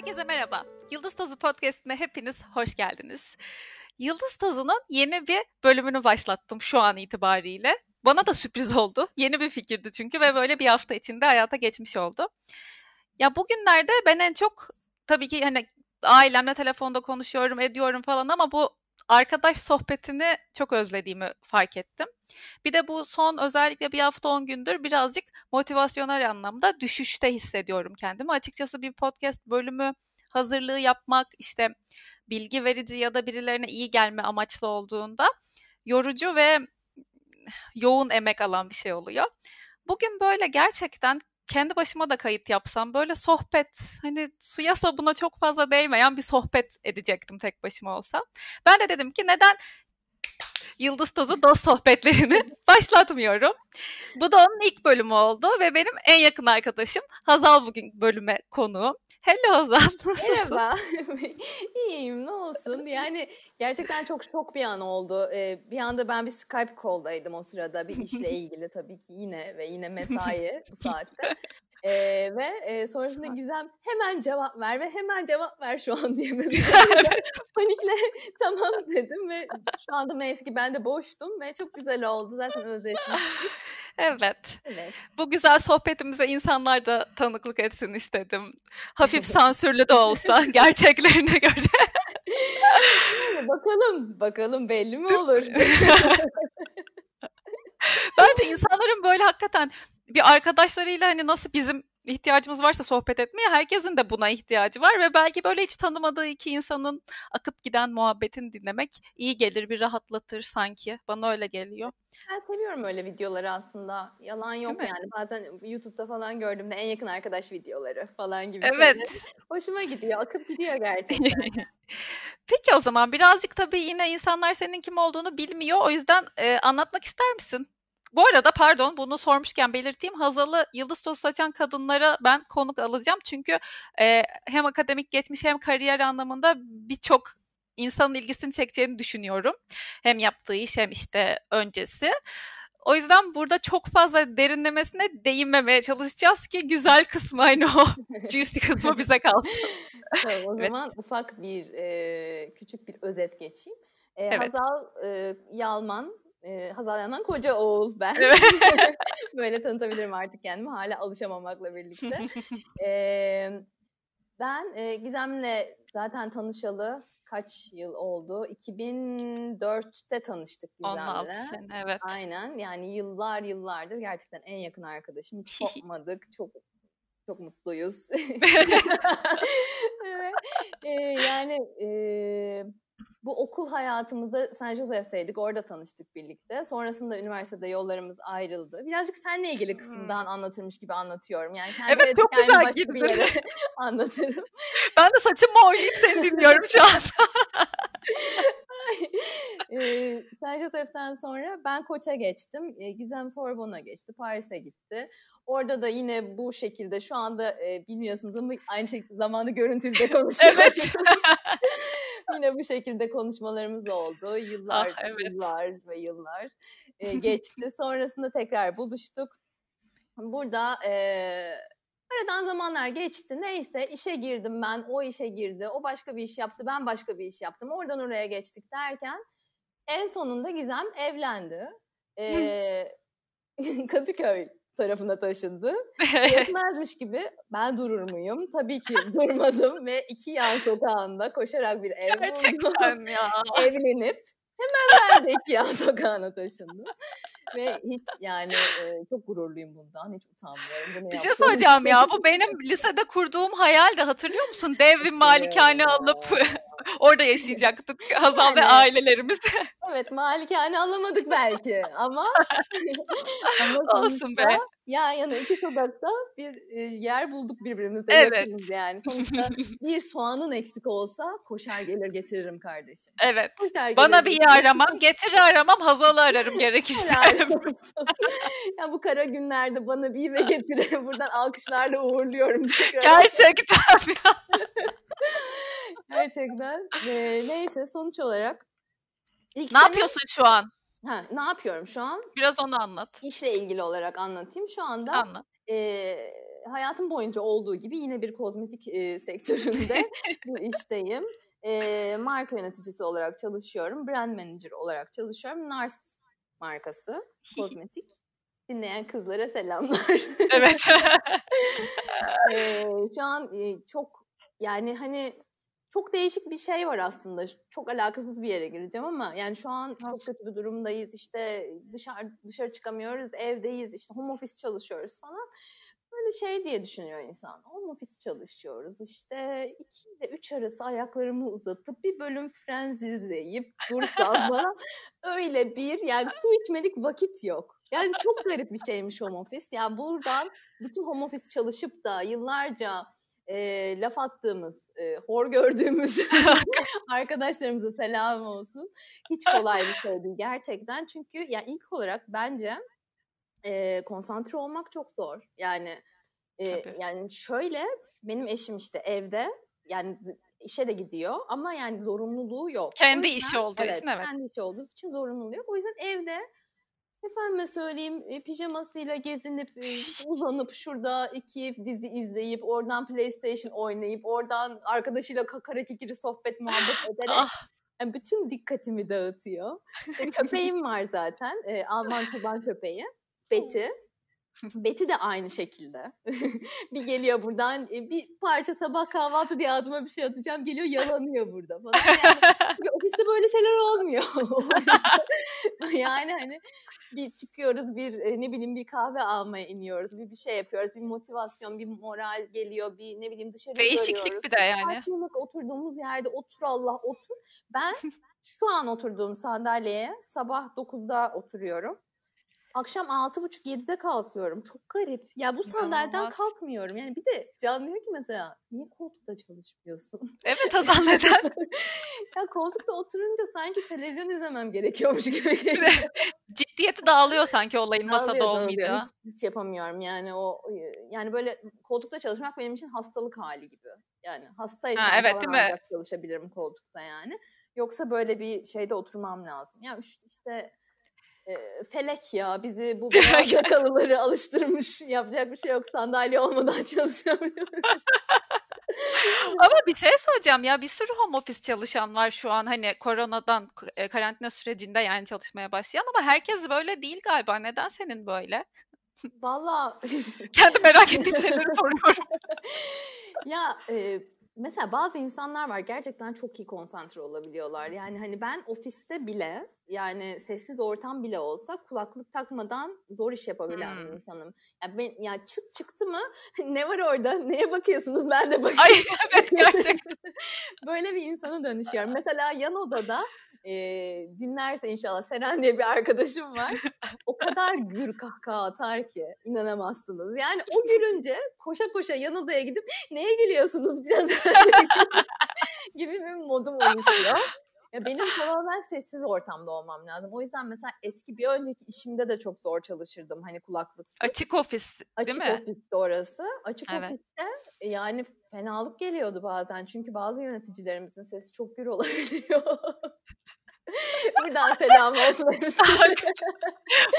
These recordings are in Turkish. Herkese merhaba. Yıldız Tozu Podcast'ine hepiniz hoş geldiniz. Yıldız Tozu'nun yeni bir bölümünü başlattım şu an itibariyle. Bana da sürpriz oldu. Yeni bir fikirdi çünkü ve böyle bir hafta içinde hayata geçmiş oldu. Ya bugünlerde ben en çok tabii ki hani ailemle telefonda konuşuyorum, ediyorum falan ama bu arkadaş sohbetini çok özlediğimi fark ettim. Bir de bu son özellikle bir hafta 10 gündür birazcık motivasyonel anlamda düşüşte hissediyorum kendimi. Açıkçası bir podcast bölümü hazırlığı yapmak, işte bilgi verici ya da birilerine iyi gelme amaçlı olduğunda yorucu ve yoğun emek alan bir şey oluyor. Bugün böyle gerçekten kendi başıma da kayıt yapsam böyle sohbet, hani suya sabuna çok fazla değmeyen bir sohbet edecektim tek başıma olsam. Ben de dedim ki neden Yıldız Tozu dost sohbetlerini başlatmıyorum. Bu da onun ilk bölümü oldu ve benim en yakın arkadaşım Hazal bugün bölüme konuğum. Hello Hazal, nasılsın? Merhaba, iyiyim ne olsun. Yani gerçekten çok şok bir an oldu. Bir anda ben bir Skype call'daydım o sırada bir işle ilgili tabii ki yine mesai bu saatte. Ve sonrasında Gizem hemen cevap ver şu an diye panikle tamam dedim ve şu anda neyse ki ben de boştum ve çok güzel oldu zaten özleşmiştik. Evet. Bu güzel sohbetimize insanlar da tanıklık etsin istedim. Hafif sansürlü de olsa gerçeklerine göre. Bakalım belli mi olur? Bence insanların böyle hakikaten bir arkadaşlarıyla hani nasıl bizim ihtiyacımız varsa sohbet etmeye herkesin de buna ihtiyacı var ve belki böyle hiç tanımadığı iki insanın akıp giden muhabbetini dinlemek iyi gelir, bir rahatlatır sanki. Bana öyle geliyor. Ben seviyorum öyle videoları aslında. Yalan yok yani. Bazen YouTube'da falan gördüğümde en yakın arkadaş videoları falan gibi şeyler. Evet. Hoşuma gidiyor. Akıp gidiyor gerçekten. Peki o zaman birazcık tabii yine insanlar senin kim olduğunu bilmiyor. O yüzden anlatmak ister misin? Bu arada pardon bunu sormuşken belirteyim. Hazal'ı Yıldız Tozu saçan kadınlara ben konuk alacağım. Çünkü hem akademik geçmiş hem kariyer anlamında birçok insanın ilgisini çekeceğini düşünüyorum. Hem yaptığı iş hem işte öncesi. O yüzden burada çok fazla derinlemesine değinmemeye çalışacağız ki güzel kısmı aynı o juicy kısmı bize kalsın. Tamam, o zaman evet. Ufak bir küçük bir özet geçeyim. Evet. Hazal Yalman Kocaoğul ben. Evet. Böyle tanıtabilirim artık kendimi. Hala alışamamakla birlikte. Ben Gizem'le zaten tanışalı kaç yıl oldu? 2004'te tanıştık Gizem'le. 16 sene evet. Aynen yani yıllardır gerçekten en yakın arkadaşım. Hiç kopmadık. Çok mutluyuz. Evet. Bu okul hayatımızda St. Joseph'teydik. Orada tanıştık birlikte. Sonrasında üniversitede yollarımız ayrıldı. Birazcık seninle ilgili kısımdan anlatırmış gibi anlatıyorum. Yani kendi evet çok güzel gitti. Anlatırım. Ben de saçımı oylayıp seni dinliyorum şu anda. St. Joseph'ten sonra ben Koç'a geçtim. Gizem Torbon'a geçti. Paris'e gitti. Orada da yine bu şekilde şu anda bilmiyorsunuz ama aynı zamanda görüntülü konuşuyoruz. Evet. Yine bu şekilde konuşmalarımız oldu. Yıllar ve yıllar geçti. Sonrasında tekrar buluştuk. Burada aradan zamanlar geçti. Neyse işe girdim ben. O işe girdi. O başka bir iş yaptı. Ben başka bir iş yaptım. Oradan oraya geçtik derken en sonunda Gizem evlendi. Kadıköy tarafına taşındı. Yetmezmiş gibi ben durur muyum? Tabii ki durmadım ve 2 yan sokağında koşarak bir ev buldum. Evlenip hemen ben de 2 yan sokağına taşındım. Ve hiç yani çok gururluyum bundan. Hiç utanmıyorum. Bunu bir şey soracağım ya. Bu benim lisede kurduğum hayaldi. Hatırlıyor musun? Dev bir malikane alıp orada yaşayacaktık. Hazal yani, ve ailelerimiz. Evet malikane alamadık belki ama olsun be. Yani 2 sokakta bir yer bulduk birbirimizle. Evet. Yani sonuçta bir soğanın eksik olsa koşar gelir getiririm kardeşim. Evet. Bana bir iyi aramam, getirir aramam, Hazal'ı ararım gerekirse. Ya bu kara günlerde bana bir ve getirir. Buradan alkışlarla uğurluyorum. Gerçekten. Gerçekten. Neyse sonuç olarak. Ne yapıyorsun şu an? Ne yapıyorum şu an? Biraz onu anlat. İşle ilgili olarak anlatayım. Şu anda hayatım boyunca olduğu gibi yine bir kozmetik sektöründe bu işteyim. Marka yöneticisi olarak çalışıyorum. Brand manager olarak çalışıyorum. Nars markası kozmetik. Dinleyen kızlara selamlar. Evet. Şu an çok, yani hani çok değişik bir şey var aslında. Çok alakasız bir yere gireceğim ama yani şu an çok kötü bir durumdayız. İşte dışarı çıkamıyoruz, evdeyiz. İşte home office çalışıyoruz falan. Böyle şey diye düşünüyor insan. Home office çalışıyoruz. İşte 2 ile 3 arası ayaklarımı uzatıp bir bölüm Friends izleyip dursam falan. Öyle bir, yani su içmelik vakit yok. Yani çok garip bir şeymiş home office. Yani buradan bütün home office çalışıp da yıllarca laf attığımız, hor gördüğümüz arkadaşlarımıza selam olsun. Hiç kolay bir şey değil gerçekten. Çünkü yani ilk olarak bence konsantre olmak çok zor. Yani yani şöyle, benim eşim işte evde, yani işe de gidiyor ama yani zorunluluğu yok. Kendi işi olduğu için evet. Kendi işi olduğu için zorunluluğu yok. O yüzden evde efendime söyleyeyim pijamasıyla gezinip uzanıp şurada 2 dizi izleyip oradan PlayStation oynayıp oradan arkadaşıyla kakara kikiri sohbet muhabbet ederek yani bütün dikkatimi dağıtıyor. Köpeğim var zaten, Alman çoban köpeği Betty. Betty de aynı şekilde. Bir geliyor buradan bir parça sabah kahvaltı diye ağzıma bir şey atacağım. Geliyor yalanıyor burada falan. Yani, ofiste böyle şeyler olmuyor. Yani hani bir çıkıyoruz, bir ne bileyim bir kahve almaya iniyoruz. Bir şey yapıyoruz. Bir motivasyon, bir moral geliyor. Bir ne bileyim dışarı görüyoruz. Değişiklik bir de yani. Artık oturduğumuz yerde otur Allah otur. Ben şu an oturduğum sandalyeye sabah 9'da oturuyorum. Akşam 6.30-7'de kalkıyorum. Çok garip. Ya bu sandalyeden kalkmıyorum. Yani bir de Can diyor ki mesela, niye koltukta çalışmıyorsun? Evet, Hazal neden? Ya koltukta oturunca sanki televizyon izlemem gerekiyormuş gibi geliyor. Ciddiyeti dağılıyor sanki olayın, masada olmayacağı. Hiç yapamıyorum yani o, yani böyle koltukta çalışmak benim için hastalık hali gibi. Yani hastayken evet, falan çalışabilirim koltukta yani. Yoksa böyle bir şeyde oturmam lazım. Ya işte felek ya bizi bu yakalıları alıştırmış, yapacak bir şey yok, sandalye olmadan çalışamıyorum. Ama bir şey söyleyeceğim ya, bir sürü home office çalışan var şu an, hani koronadan karantina sürecinde yani çalışmaya başlayan, ama herkes böyle değil galiba. Neden senin böyle? Vallahi kendi merak ettiğim şeyleri soruyorum. Ya mesela bazı insanlar var gerçekten çok iyi konsantre olabiliyorlar. Yani hani ben ofiste bile, yani sessiz ortam bile olsa kulaklık takmadan zor iş yapabilen bir insanım. Yani ben, ya çıt çıktı mı ne var orada, neye bakıyorsunuz, ben de bakıyorum. Ay evet, gerçekten. Böyle bir insana dönüşüyorum. Mesela yan odada dinlerse inşallah Seren diye bir arkadaşım var. O kadar gür kahkaha atar ki inanamazsınız. Yani o gülünce koşa koşa yan odaya gidip neye gülüyorsunuz biraz gibi bir modum oluşuyor. Ya benim tamamen sessiz ortamda olmam lazım. O yüzden mesela eski bir önceki işimde de çok zor çalışırdım. Hani kulaklıksız. Açık ofis değil mi? Açık ofiste orası. Açık ofiste yani fenalık geliyordu bazen. Çünkü bazı yöneticilerimizin sesi çok gür olabiliyor. Buradan selam olsun.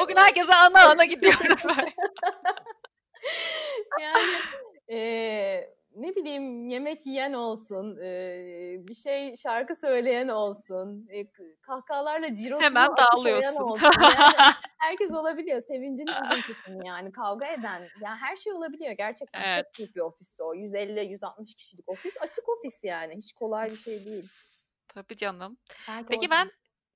Bugün herkese ana gidiyoruz. Yani ne bileyim, yemek yiyen olsun, bir şey şarkı söyleyen olsun, kahkahalarla cirosunu dağılıyorsun olsun. Yani herkes olabiliyor, sevincin uzun kısmı yani, kavga eden, yani her şey olabiliyor gerçekten. Evet. Çok büyük bir ofiste o, 150-160 kişilik ofis, açık ofis yani, hiç kolay bir şey değil. Tabii canım. Belki peki oradan. Ben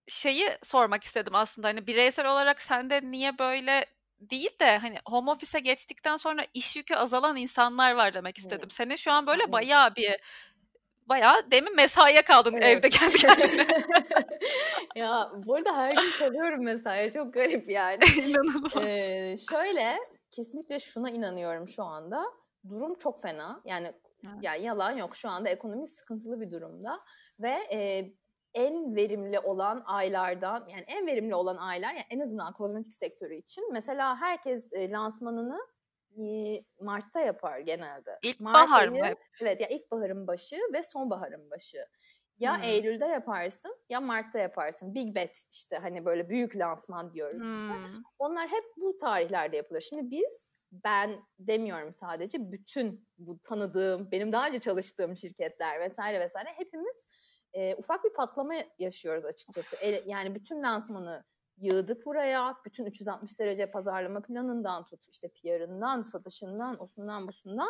şeyi sormak istedim aslında, hani bireysel olarak sende niye böyle değil de hani home office'e geçtikten sonra iş yükü azalan insanlar var demek istedim. Evet. Senin şu an böyle bayağı demin mesaiye kaldın evde kendi kendine. Ya bu arada her gün kalıyorum mesaiye, çok garip yani. İnanılmaz. Şöyle, kesinlikle şuna inanıyorum şu anda. Durum çok fena. Yani yalan yok, şu anda ekonomi sıkıntılı bir durumda ve en verimli olan aylardan, yani en verimli olan aylar, yani en azından kozmetik sektörü için. Mesela herkes lansmanını Mart'ta yapar genelde. İlkbahar mı? Evet, ya ilkbaharın başı ve sonbaharın başı. Ya Eylül'de yaparsın ya Mart'ta yaparsın. Big bet işte, hani böyle büyük lansman diyoruz işte. Onlar hep bu tarihlerde yapılır. Şimdi biz ben demiyorum sadece, bütün bu tanıdığım, benim daha önce çalıştığım şirketler vesaire vesaire hepimiz ufak bir patlama yaşıyoruz açıkçası. Yani bütün lansmanı yığdık buraya, bütün 360 derece pazarlama planından tut, işte PR'ından, satışından, osundan, busundan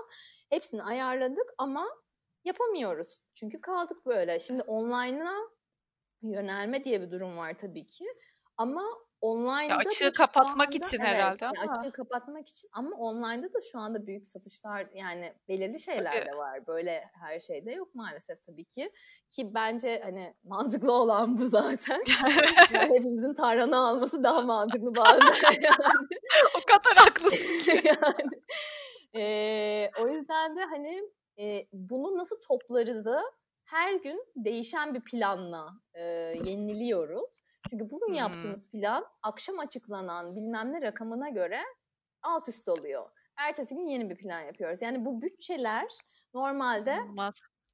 hepsini ayarladık ama yapamıyoruz. Çünkü kaldık böyle. Şimdi online'a yönelme diye bir durum var tabii ki ama online'da açığı kapatmak anda, için evet, herhalde. Açığı kapatmak için ama online'da da şu anda büyük satışlar, yani belirli şeyler tabii de var. Böyle her şeyde yok maalesef tabii ki. Ki bence hani mantıklı olan bu zaten. Hepimizin tarhana alması daha mantıklı bazen. Yani. O kadar haklısın ki. Yani, o yüzden de hani bunu nasıl toplarızı her gün değişen bir planla yeniliyoruz. Çünkü bugün yaptığımız plan akşam açıklanan bilmem ne rakamına göre alt üst oluyor. Ertesi gün yeni bir plan yapıyoruz. Yani bu bütçeler normalde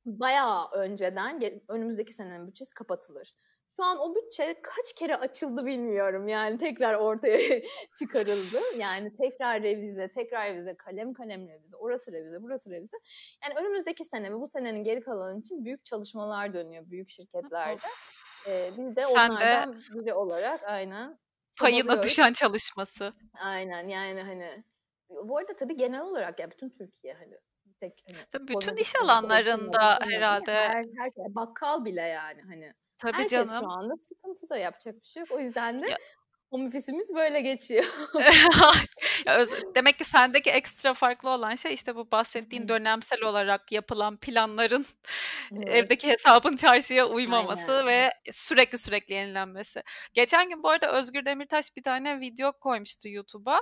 bayağı önceden önümüzdeki senenin bütçesi kapatılır. Şu an o bütçe kaç kere açıldı bilmiyorum. Yani tekrar ortaya çıkarıldı. Yani tekrar revize, kalem revize, orası revize, burası revize. Yani önümüzdeki sene ve bu senenin geri kalanı için büyük çalışmalar dönüyor büyük şirketlerde. Biz de sen onlardan de biri olarak aynen payına düşen çalışması. Aynen, yani hani bu arada tabii genel olarak ya yani bütün Türkiye hani tek hani, bütün iş alanlarında herhalde her şey, bakkal bile yani hani tabii herkes canım şu anda sıkıntı da yapacak bir şey yok. O yüzden de home ofisimiz böyle geçiyor. Demek ki sendeki ekstra farklı olan şey işte bu bahsettiğin dönemsel olarak yapılan planların evdeki hesabın çarşıya uymaması ve sürekli yenilenmesi. Geçen gün bu arada Özgür Demirtaş bir tane video koymuştu YouTube'a.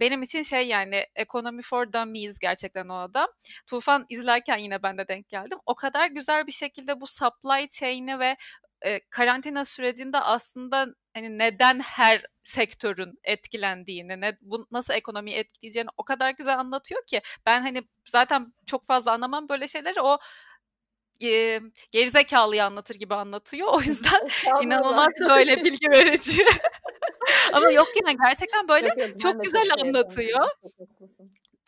Benim için şey yani Economy for Dummies gerçekten o adam. Tufan izlerken yine ben de denk geldim. O kadar güzel bir şekilde bu supply chain'i ve karantina sürecinde aslında hani neden her sektörün etkilendiğini, bu nasıl ekonomiyi etkileyeceğini o kadar güzel anlatıyor ki ben hani zaten çok fazla anlamam böyle şeyleri, o gerizekalıyı anlatır gibi anlatıyor. O yüzden inanılmaz böyle bilgi verici. Ama yok yani gerçekten böyle çok güzel anlatıyor.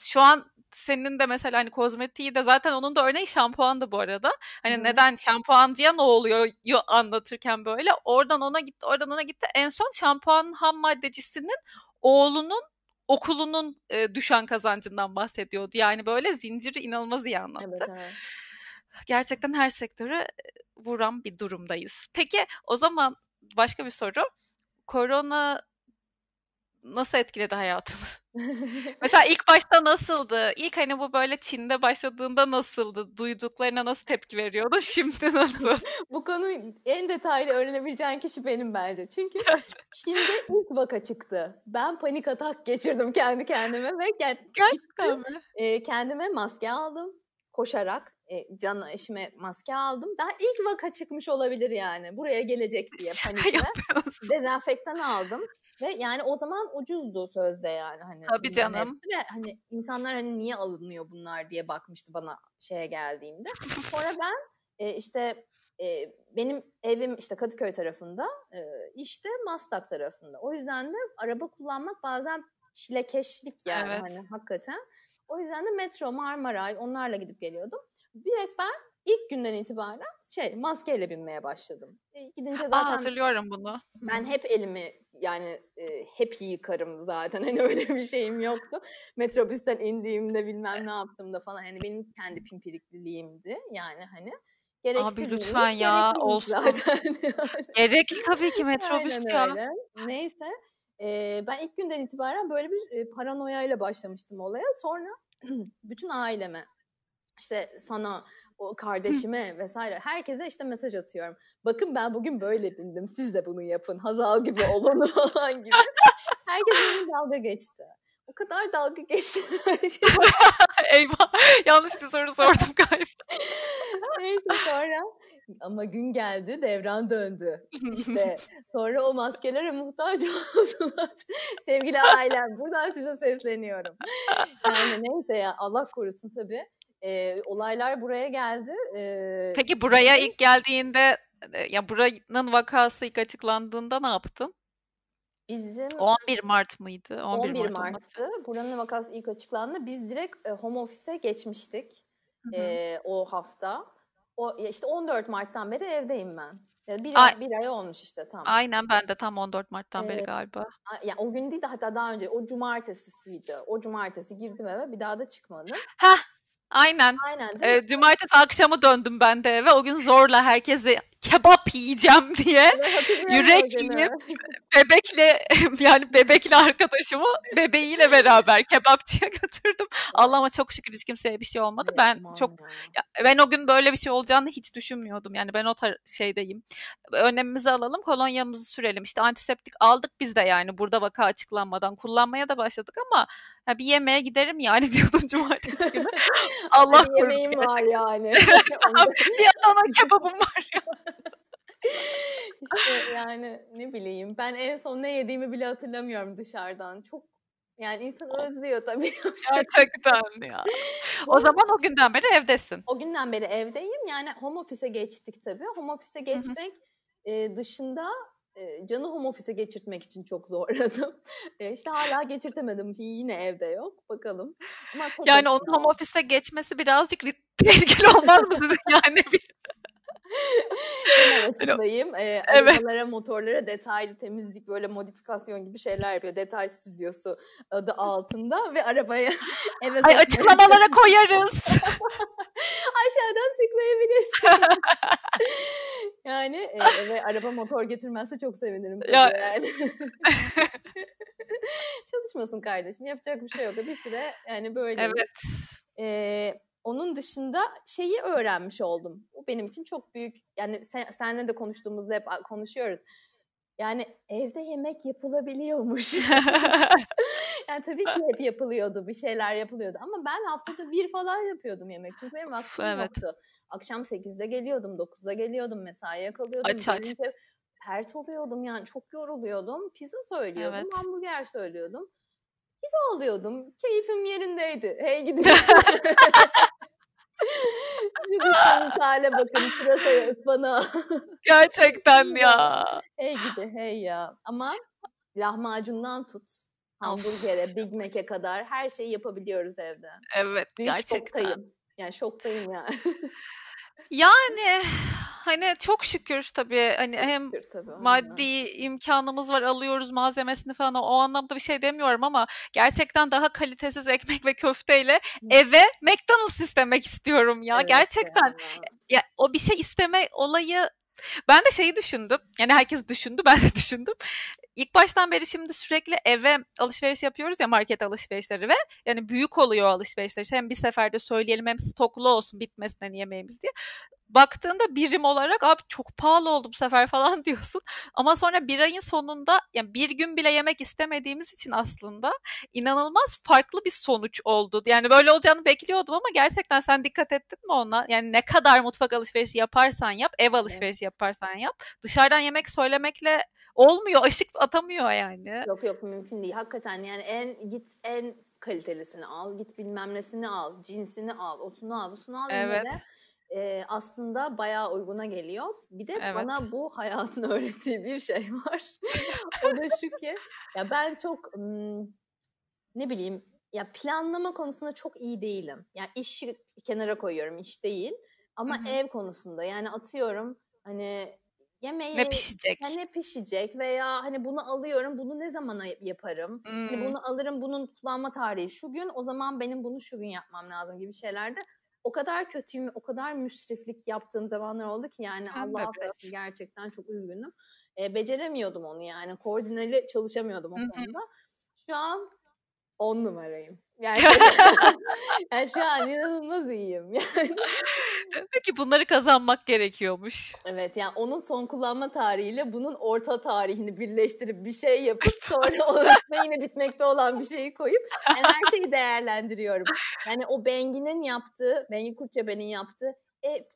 Şu an senin de mesela hani kozmetiği de zaten onun da örneği şampuandı bu arada. Hani neden şampuancıya ne oluyor anlatırken böyle oradan ona gitti. En son şampuan ham maddecisinin oğlunun okulunun düşen kazancından bahsediyordu. Yani böyle zinciri inanılmaz iyi anlattı. Evet. Gerçekten her sektörü vuran bir durumdayız. Peki o zaman başka bir soru. Korona nasıl etkiledi hayatını? Mesela ilk başta nasıldı? İlk hani bu böyle Çin'de başladığında nasıldı? Duyduklarına nasıl tepki veriyordu? Şimdi nasıl? Bu konuyu en detaylı öğrenebileceğin kişi benim bence. Çünkü Çin'de ilk vaka çıktı. Ben panik atak geçirdim kendi kendime ve gittim. Kendime maske aldım. Koşarak. Can'a, eşime maske aldım. Daha ilk vaka çıkmış olabilir yani. Buraya gelecek diye panikle. Dezenfektan aldım. Ve yani o zaman ucuzdu sözde yani. Hani tabii canım. Ve hani insanlar hani niye alınıyor bunlar diye bakmıştı bana şeye geldiğimde. Sonra ben benim evim işte Kadıköy tarafında, işte Maslak tarafında. O yüzden de araba kullanmak bazen çilekeşlik yani hani hakikaten. O yüzden de metro, Marmaray onlarla gidip geliyordum. Direkt ben ilk günden itibaren maskeyle binmeye başladım. Gidince zaten hatırlıyorum bunu. Ben hep elimi yani hep yıkarım zaten. Hani öyle bir şeyim yoktu. Metrobüsten indiğimde bilmem ne yaptığımda falan. Hani benim kendi pimpirikliliğimdi. Yani hani gereksiz. Abi lütfen ya olsun. Gerekli tabii ki metrobüs ya. Öyle. Neyse. Ben ilk günden itibaren böyle bir paranoyayla başlamıştım olaya. Sonra bütün aileme, İşte sana, o kardeşime vesaire herkese işte mesaj atıyorum. Bakın ben bugün böyle bindim. Siz de bunu yapın. Hazal gibi olun falan gibi. Herkes benimle dalga geçti. O kadar dalga geçti. Eyvah. Yanlış bir soru sordum galiba. Neyse sonra ama gün geldi, devran döndü. İşte sonra o maskelere muhtaç oldular. Sevgili ailem, buradan size sesleniyorum. Yani neyse ya, Allah korusun tabii. Olaylar buraya geldi. Peki buraya ilk geldiğinde, ya buranın vakası ilk açıklandığında ne yaptın? Bizim 11 Mart mıydı? 11 Mart'tı. Buranın vakası ilk açıklandı. Biz direkt home office'e geçmiştik o hafta. O işte 14 Mart'tan beri evdeyim ben. Bir ay olmuş işte tam. Aynen, ben de tam 14 Mart'tan beri galiba. Yani o gün değil de hatta daha önce o cumartesiydi. O cumartesi girdim eve, bir daha da çıkmadım. Aynen. Cumartesi akşamı döndüm ben de eve. O gün zorla herkese kebap yiyeceğim diye yürek yiyip bebekle arkadaşımı bebeğiyle beraber kebapçıya götürdüm. Allah'ıma çok şükür hiç kimseye bir şey olmadı. Evet, ben o gün böyle bir şey olacağını hiç düşünmüyordum. Yani ben şeydeyim. Önlemimizi alalım, kolonyamızı sürelim. İşte antiseptik aldık biz de, yani burada vaka açıklanmadan kullanmaya da başladık ama bir yemeğe giderim yani diyordum cumartesi günü. Allah korusun. Yemeğim var yani. Bir adana kebabım var ya. İşte yani ne bileyim, ben en son ne yediğimi bile hatırlamıyorum dışarıdan. Çok yani insan özlüyor tabii. Gerçekten ya. O zaman o günden beri evdesin. O günden beri evdeyim. Yani home office'e geçtik tabii. Home office'e geçmek dışında Can'ı home office'e geçirtmek için çok zorladım. İşte hala geçirtemedim. Yine evde yok. Bakalım. Yani onun home office'e geçmesi birazcık tehlikeli olmaz mı sizin yani? Hemen açıklayayım. Arabalara, motorlara detaylı temizlik, böyle modifikasyon gibi şeyler yapıyor. Detay stüdyosu adı altında ve arabaya eve açıklamalara koyarız. Aşağıdan tıklayabilirsiniz. Yani eve araba motor getirmezse çok sevinirim. Yani. Çalışmasın kardeşim. Yapacak bir şey yok. Bir süre yani böyle. Evet. Onun dışında şeyi öğrenmiş oldum. O benim için çok büyük. Yani seninle de konuştuğumuzda hep konuşuyoruz. Yani evde yemek yapılabiliyormuş. Yani tabii ki hep yapılıyordu. Bir şeyler yapılıyordu. Ama ben haftada bir falan yapıyordum yemek. Çünkü benim vaktim yoktu. Akşam 8'de geliyordum. 9'da geliyordum. Mesaiye kalıyordum. Aç. Pert oluyordum. Yani çok yoruluyordum. Pizza söylüyordum. Evet. Hamburger söylüyordum. Gibi oluyordum. Keyfim yerindeydi. Hey gidiyorum. Şu düşünün hale bakın. Sırasaya ıspana. Gerçekten ya. Hey gidi hey ya. Ama lahmacundan tut, hamburgere, Big Mac'e kadar her şeyi yapabiliyoruz evde. Evet, büyük gerçekten. Şoktayım yani. Yani hani çok şükür tabii, hani hem şükür, tabii, maddi imkanımız var, alıyoruz malzemesini falan, o anlamda bir şey demiyorum ama gerçekten daha kalitesiz ekmek ve köfteyle eve McDonald's istemek istiyorum ya, evet, gerçekten. Ya o bir şey isteme olayı, ben de şeyi düşündüm yani, herkes düşündü, ben de düşündüm. İlk baştan beri şimdi sürekli eve alışveriş yapıyoruz ya, market alışverişleri, ve yani büyük oluyor alışverişler. Hem bir seferde söyleyelim, hem stoklu olsun bitmesine yemeğimiz diye. Baktığında birim olarak abi çok pahalı oldu bu sefer falan diyorsun. Ama sonra bir ayın sonunda yani bir gün bile yemek istemediğimiz için aslında inanılmaz farklı bir sonuç oldu. Yani böyle olacağını bekliyordum ama gerçekten sen dikkat ettin mi ona? Yani ne kadar mutfak alışverişi yaparsan yap, ev alışverişi yaparsan yap, dışarıdan yemek söylemekle olmuyor, aşık atamıyor yani. Yok mümkün değil. Hakikaten yani en kalitelisini al, git bilmem nesini al, cinsini al, otunu al. Evet. Aslında bayağı uyguna geliyor. Bir de bana bu hayatın öğrettiği bir şey var. O da şu ki ya ben çok ne bileyim ya, planlama konusunda çok iyi değilim. Yani işi kenara koyuyorum, iş değil. Ama ev konusunda yani atıyorum hani yemeği ne pişecek veya hani bunu alıyorum, bunu ne zamana yaparım, hani bunu alırım, bunun kullanma tarihi şu gün, o zaman benim bunu şu gün yapmam lazım gibi şeylerde o kadar kötüyüm, o kadar müsriflik yaptığım zamanlar oldu ki yani Allah affetsin, gerçekten çok üzgünüm. Beceremiyordum onu yani, koordineli çalışamıyordum o konuda. Şu an 10 numarayım. Yani şu an inanılmaz iyiyim. Yani. Demek ki bunları kazanmak gerekiyormuş. Evet yani onun son kullanma tarihiyle bunun orta tarihini birleştirip bir şey yapıp sonra orasına yine bitmekte olan bir şeyi koyup yani her şeyi değerlendiriyorum. Yani o Bengi Kupça'nın yaptığı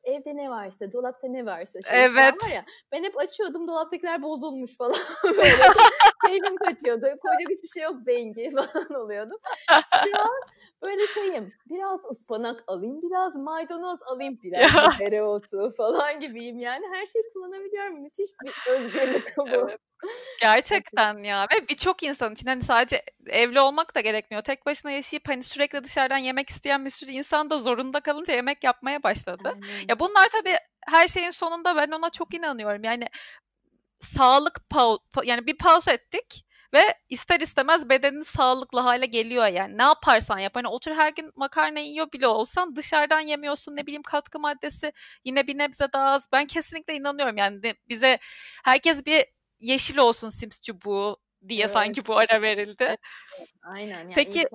evde ne var işte, dolapta ne var işte. Var ya, ben hep açıyordum, dolaptakiler bozulmuş falan. Böyle keyfim kaçıyor. gerekiyordu. Koyacak hiçbir şey yok Bengi falan oluyordum. Şu an böyle şeyim. Biraz ıspanak alayım, biraz maydanoz alayım, biraz dereotu falan gibiyim. Yani her şeyi kullanabiliyorum. Müthiş bir özgürlük bu. Evet. Gerçekten ya. Ve birçok insan için hani sadece evli olmak da gerekmiyor. Tek başına yaşayıp hani sürekli dışarıdan yemek isteyen bir sürü insan da zorunda kalınca yemek yapmaya başladı. Aynen. Ya bunlar tabii her şeyin sonunda ben ona çok inanıyorum. Yani sağlık yani bir pause ettik ve ister istemez bedenin sağlıklı hale geliyor yani. Ne yaparsan yap. Hani otur her gün makarna yiyor bile olsan dışarıdan yemiyorsun, ne bileyim katkı maddesi yine bir nebze daha az. Ben kesinlikle inanıyorum yani bize herkes bir yeşil olsun Sims çubuğu diye evet. Sanki bu ara verildi. Evet. Aynen. Yani peki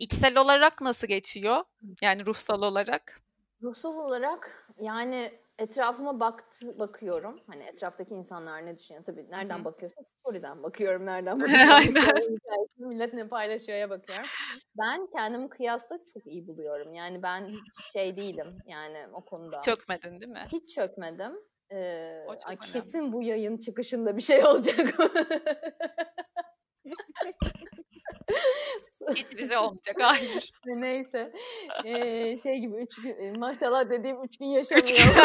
içsel olarak nasıl geçiyor? Yani ruhsal olarak? Ruhsal olarak yani etrafıma bakıyorum. Hani etraftaki insanlar ne düşünüyor? Tabii nereden Hı-hı. bakıyorsun? Story'den bakıyorum. Nereden bakıyorsun? Millet ne paylaşıyor ya bakıyorum. Ben kendimi kıyasla çok iyi buluyorum. Yani ben hiç şey değilim. Yani o konuda. Çökmedin değil mi? Hiç çökmedim. Kesin bu yayın çıkışında bir şey olacak. Hiçbir şey olmayacak, hayır. Neyse. Şey gibi 3 gün maşallah dediğim 3 gün yaşamıyor.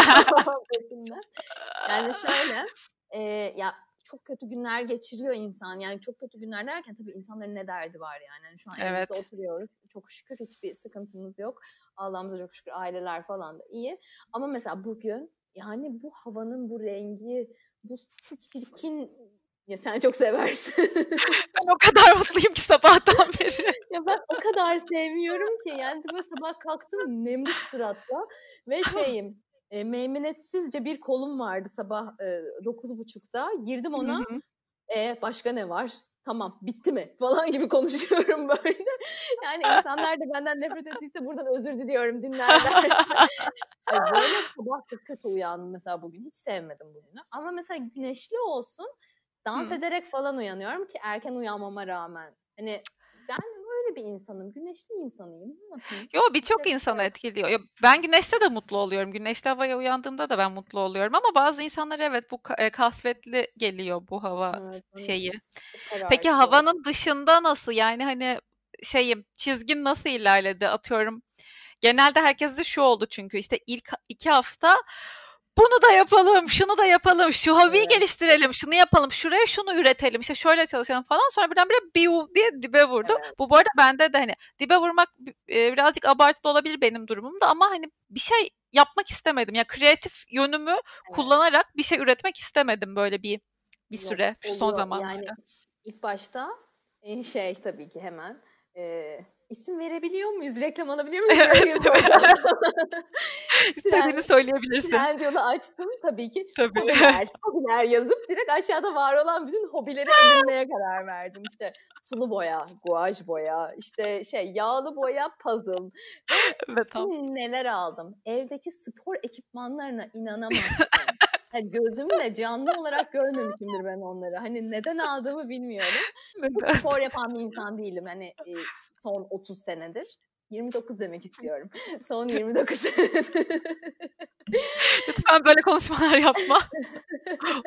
Yani şöyle ya çok kötü günler geçiriyor insan. Yani çok kötü günler derken tabii insanların ne derdi var yani. Yani şu an evet. Evimizde oturuyoruz. Çok şükür hiçbir sıkıntımız yok. Allah'ımıza çok şükür aileler falan da iyi. Ama mesela bugün yani bu havanın bu rengi, bu çirkin... Ya sen çok seversin. Ben o kadar mutluyum ki sabahtan beri. Ya ben o kadar sevmiyorum ki. Yani sabah kalktım nemli suratla ve şeyim... meymenetsizce bir kolum vardı sabah 9.30'da. Girdim ona. Başka ne var? Tamam bitti mi? Falan gibi konuşuyorum böyle. Yani insanlar da benden nefret ettiyse buradan özür diliyorum dinlerler. Yani böyle sabah çok kötü uyandım mesela bugün. Hiç sevmedim bugünü. Ama mesela güneşli olsun dans ederek falan uyanıyorum ki erken uyanmama rağmen. Hani ben böyle bir insanım. Güneşli insanıyım. Yo birçok insanı etkiliyor. Yo, ben güneşte de mutlu oluyorum. Güneşli havaya uyandığımda da ben mutlu oluyorum. Ama bazı insanlar evet bu kasvetli geliyor bu hava evet, şeyi. Peki havanın dışında nasıl? Yani hani çizgin nasıl ilerledi atıyorum. Genelde herkes de şu oldu çünkü işte ilk 2 hafta bunu da yapalım, şunu da yapalım, şu hobiyi evet. geliştirelim, şunu yapalım, şuraya şunu üretelim, işte şöyle çalışalım falan. Sonra birdenbire biu diye dibe vurdu. Evet. Bu arada bende de hani dibe vurmak birazcık abartılı olabilir benim durumumda ama hani bir şey yapmak istemedim. Ya yani kreatif yönümü evet. kullanarak bir şey üretmek istemedim böyle bir süre yok, şu son zamanlarda. Yani ilk başta tabii ki hemen... İsim verebiliyor muyuz? Reklam alabiliyor muyuz? Evet. İstediğini söyleyebilirsin. Trendyol'u açtım tabii ki. Tabii. Hobiler yazıp direkt aşağıda var olan bütün hobileri edinmeye karar verdim. İşte sulu boya, guaj boya, işte yağlı boya, puzzle. Evet, tamam. Neler aldım? Evdeki spor ekipmanlarına inanamazsın. Yani gözümle canlı olarak görmemişimdir ben onları. Hani neden aldığımı bilmiyorum. Çok spor yapan bir insan değilim. Hani son 30 senedir. 29 demek istiyorum. Son 29 senedir. Lütfen böyle konuşmalar yapma.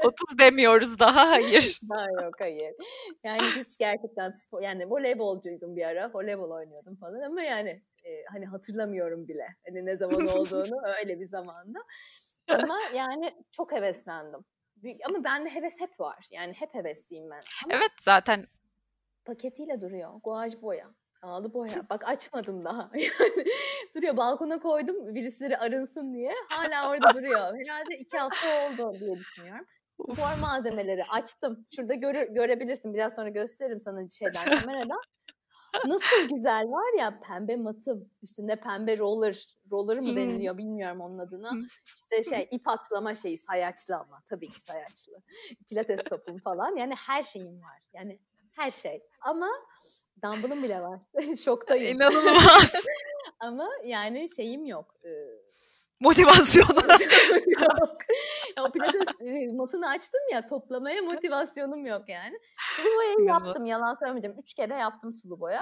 30 demiyoruz daha. Hayır. Daha yok, hayır. Yani hiç gerçekten spor... Yani voleybolcuydum bir ara. Voleybol oynuyordum falan ama yani hani hatırlamıyorum bile. Hani ne zaman olduğunu öyle bir zamanda. Ama yani çok heveslendim. Ama bende heves hep var. Yani hep hevesliyim ben. Ama evet zaten. Paketiyle duruyor. Guaj boya. Ağlı boya. Bak açmadım daha. Yani duruyor. Balkona koydum virüsleri arınsın diye. Hala orada duruyor. Herhalde 2 hafta oldu diye düşünüyorum. Spor malzemeleri açtım. Şurada görebilirsin. Biraz sonra gösteririm sana kameradan. Nasıl güzel var ya pembe matı üstünde pembe roller mı deniliyor bilmiyorum onun adına işte ip atlama sayaçlama tabii ki sayaçlı pilates topum falan yani her şeyim var yani her şey ama dumbbell'ım bile var şoktayım inanılmaz ama yani şeyim yok motivasyonum yok. Ya o pilates matını açtım ya toplamaya motivasyonum yok yani. Sulu boyayı yaptım yalan söylemeyeceğim. 3 kere yaptım sulu boya.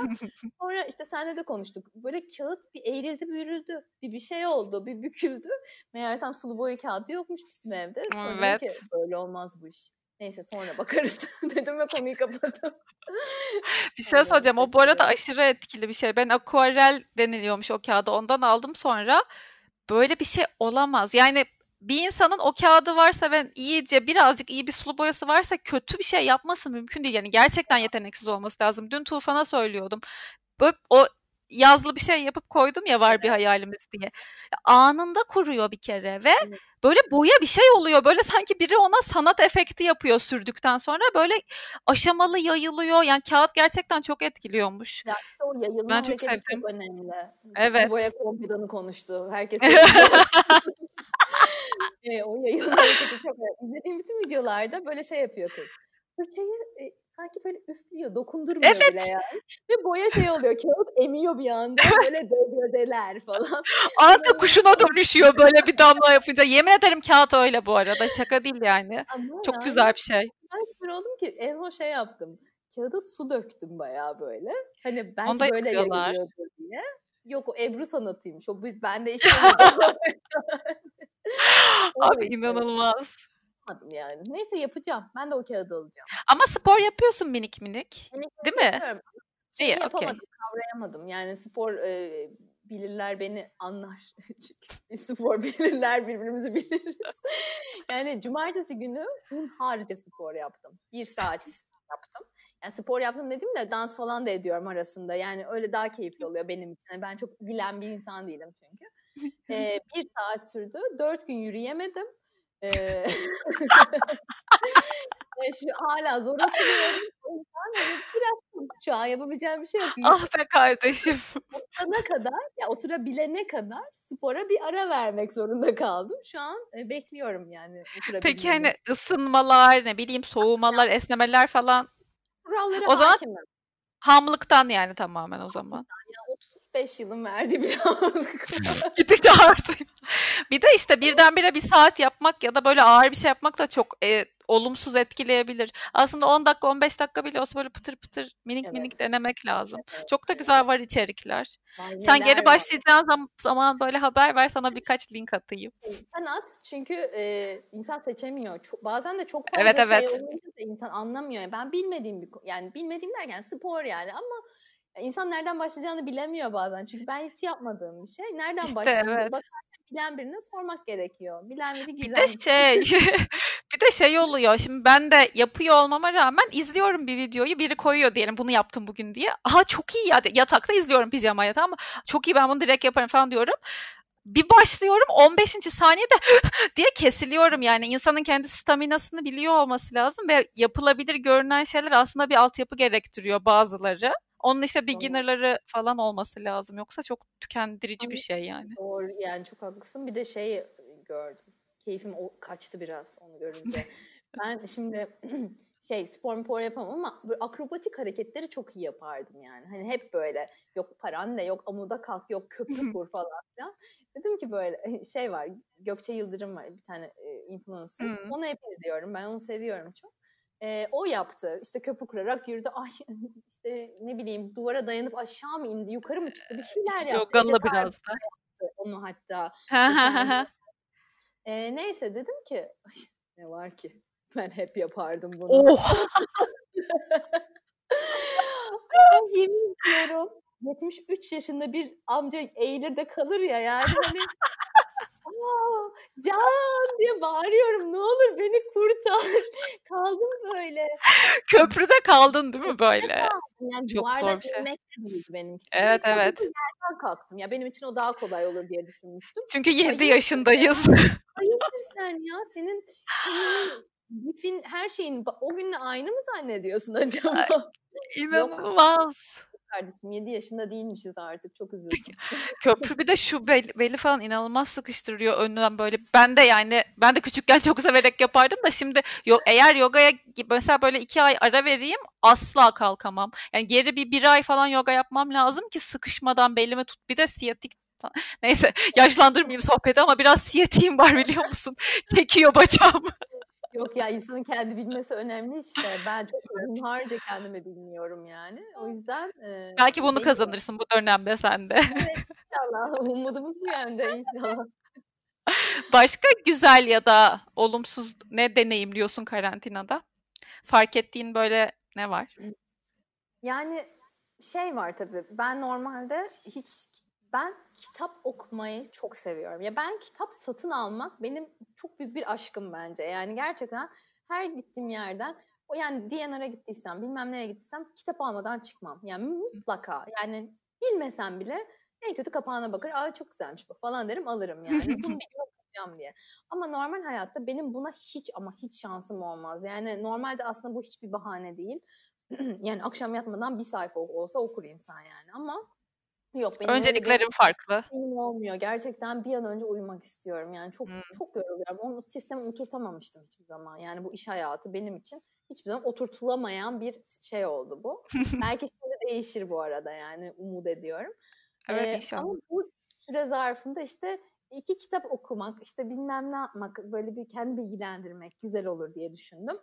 Sonra seninle de konuştuk. Böyle kağıt bir eğrildi bürüldü. Bir şey oldu bir büküldü. Meğersem sulu boya kağıdı yokmuş bizim evde. Sonra evet. Ki böyle olmaz bu iş. Neyse sonra bakarız dedim ve konuyu kapattım. Bir şey soracağım. O bu arada aşırı etkili bir şey. Ben akvarel deniliyormuş o kağıdı. Ondan aldım sonra. Böyle bir şey olamaz. Yani bir insanın o kağıdı varsa ve iyice birazcık iyi bir sulu boyası varsa kötü bir şey yapması mümkün değil. Yani gerçekten yeteneksiz olması lazım. Dün Tufan'a söylüyordum. Böyle o yazlı bir şey yapıp koydum ya var bir hayalimiz diye. Anında kuruyor bir kere ve böyle boya bir şey oluyor. Böyle sanki biri ona sanat efekti yapıyor sürdükten sonra. Böyle aşamalı yayılıyor. Yani kağıt gerçekten çok etkiliyormuş. Ya işte o yayılma ben çok sevdim. Çok önemli. Evet. Boya kombidanı konuştu. Herkes o yayılma hareketi çok önemli. İzlediğim bütün videolarda böyle şey yapıyor kız. Fırçayı sanki böyle üflüyor, dokundurmuyor evet. bile yani. Ve boya şey oluyor, kağıt emiyor bir yandan, böyle dövdeler falan. Arka kuşuna dönüşüyor böyle bir damla yapınca. Yemin ederim kağıt öyle bu arada, şaka değil yani. Ama çok yani, güzel bir şey. Ben süper oldum ki en son şey yaptım, kağıda su döktüm bayağı böyle. Hani ben onda böyle yayılıyordu diye. Yok o Ebru sanatıymış, o ben de işim. Abi inanılmaz. Yani. Neyse yapacağım. Ben de o kağıdı alacağım. Ama spor yapıyorsun minik minik. Minik değil mi? Yapıyorum. İyi, yapamadım, okay. Kavrayamadım. Yani spor bilirler beni anlar. Çünkü spor bilirler birbirimizi biliriz. Yani cumartesi günü harca spor yaptım. 1 saat yaptım. Yani spor yaptım dedim de dans falan da ediyorum arasında. Yani öyle daha keyifli oluyor benim için. Yani ben çok gülen bir insan değilim çünkü. 1 saat sürdü. 4 gün yürüyemedim. Hala zor oturuyorum. O yüzden biraz şu an yapabileceğim bir şey yok. Ah be kardeşim. Oturana kadar, ya oturabilene kadar spora bir ara vermek zorunda kaldım. Şu an bekliyorum yani. Peki hani ısınmalar, ne bileyim soğumalar, esnemeler falan. Kurallara o zaman hakimim. Hamlıktan yani tamamen o zaman. Yani 35 yılın verdiği bir hamlık. Gittikçe artıyor. Bir de işte birdenbire bir saat yapmak ya da böyle ağır bir şey yapmak da çok olumsuz etkileyebilir. Aslında 10 dakika 15 dakika bile olsa böyle pıtır pıtır minik evet. minik denemek lazım. Evet. Çok da güzel var içerikler. Vay sen geri başlayacağın zaman böyle haber ver, sana birkaç link atayım. Sen at çünkü insan seçemiyor. Bazen de çok fazla evet. şey olunca da insan anlamıyor. Ben bilmediğim derken spor yani ama insan nereden başlayacağını bilemiyor bazen. Çünkü ben hiç yapmadığım bir şey. Nereden işte, başlayacağını evet. bakarken bilen birine sormak gerekiyor. Bilen biri Gizem. Bir de şey oluyor. Şimdi ben de yapıyor olmama rağmen izliyorum bir videoyu. Biri koyuyor diyelim bunu yaptım bugün diye. Aha çok iyi ya. Yatakta izliyorum pijama yatağı ama çok iyi ben bunu direkt yaparım falan diyorum. Bir başlıyorum 15. saniyede diye kesiliyorum yani. İnsanın kendi staminasını biliyor olması lazım ve yapılabilir görünen şeyler aslında bir altyapı gerektiriyor bazıları. Onun işte beginner'ları falan olması lazım. Yoksa çok tükendirici bir şey yani. Doğru yani çok haklısın. Bir de şey gördüm. Keyfim kaçtı biraz onu görünce. Ben şimdi spor yapamam ama akrobatik hareketleri çok iyi yapardım yani. Hani hep böyle yok paranla, yok amuda kalk, yok köprü kur falan filan. Dedim ki böyle şey var. Gökçe Yıldırım var bir tane influencer. Onu hep izliyorum. Ben onu seviyorum çok. O yaptı. İşte köprü kurarak yürüdü. Ay işte ne bileyim duvara dayanıp aşağı mı indi, yukarı mı çıktı? Bir şeyler yaptı. Yoganla biraz da. Yaptı onu hatta. Neyse dedim ki ne var ki ben hep yapardım bunu. Oh. Yemin ediyorum 73 yaşında bir amca eğilir de kalır ya yani hani Can diye bağırıyorum. Ne olur beni kurtar. Kaldım böyle. Köprüde kaldın değil mi böyle? Yani çok zor bir şey. Benim evet çünkü evet. Yerden kalktım. Ya benim için o daha kolay olur diye düşünmüştüm. Çünkü 7 yaşındayız. Hayırdır sen ya? Senin her şeyin o günle aynı mı zannediyorsun acaba? İnanılmaz. Kardeşim 7 yaşında değilmişiz artık, çok üzüldüm. Köprü bir de şu beli falan inanılmaz sıkıştırıyor önünden böyle. Ben de küçükken çok severek yapardım da şimdi eğer yogaya mesela böyle 2 ay ara vereyim asla kalkamam. Yani geri bir ay falan yoga yapmam lazım ki sıkışmadan belime tut. Bir de siyatik falan. Neyse yaşlandırmayayım sohbeti ama biraz siyatiğim var biliyor musun? Çekiyor bacağım. Yok ya insanın kendi bilmesi önemli işte. Ben çok harca kendimi bilmiyorum yani. O yüzden... Belki bunu kazanırsın bu dönemde sen de. Evet inşallah. Umudumuz bu yönde inşallah. Başka güzel ya da olumsuz ne deneyimliyorsun karantinada? fark ettiğin böyle ne var? Yani şey var tabii. Ben normalde ben kitap okumayı çok seviyorum. Ya ben kitap satın almak benim çok büyük bir aşkım bence. Yani gerçekten her gittiğim yerden, o yani D&R'a gittiysem, bilmem nereye gittiysem kitap almadan çıkmam. Yani mutlaka. Yani bilmesem bile en kötü kapağına bakar. Aa çok güzelmiş bu falan derim, alırım yani. Bunu bir okuyacağım diye. Ama normal hayatta benim buna hiç şansım olmaz. Yani normalde aslında bu hiçbir bahane değil. Yani akşam yatmadan bir sayfa olsa okur insan yani, ama yok. Benim önceliklerim farklı. Benim olmuyor. Gerçekten bir an önce uyumak istiyorum. Yani çok çok yoruluyorum. Onu sisteme oturtamamıştım hiçbir zaman. Yani bu iş hayatı benim için hiçbir zaman oturtulamayan bir şey oldu bu. Belki şimdi değişir bu arada yani, umut ediyorum. Evet, inşallah. Ama bu süre zarfında işte 2 kitap okumak, işte bilmem ne yapmak, böyle bir kendi bilgilendirmek güzel olur diye düşündüm.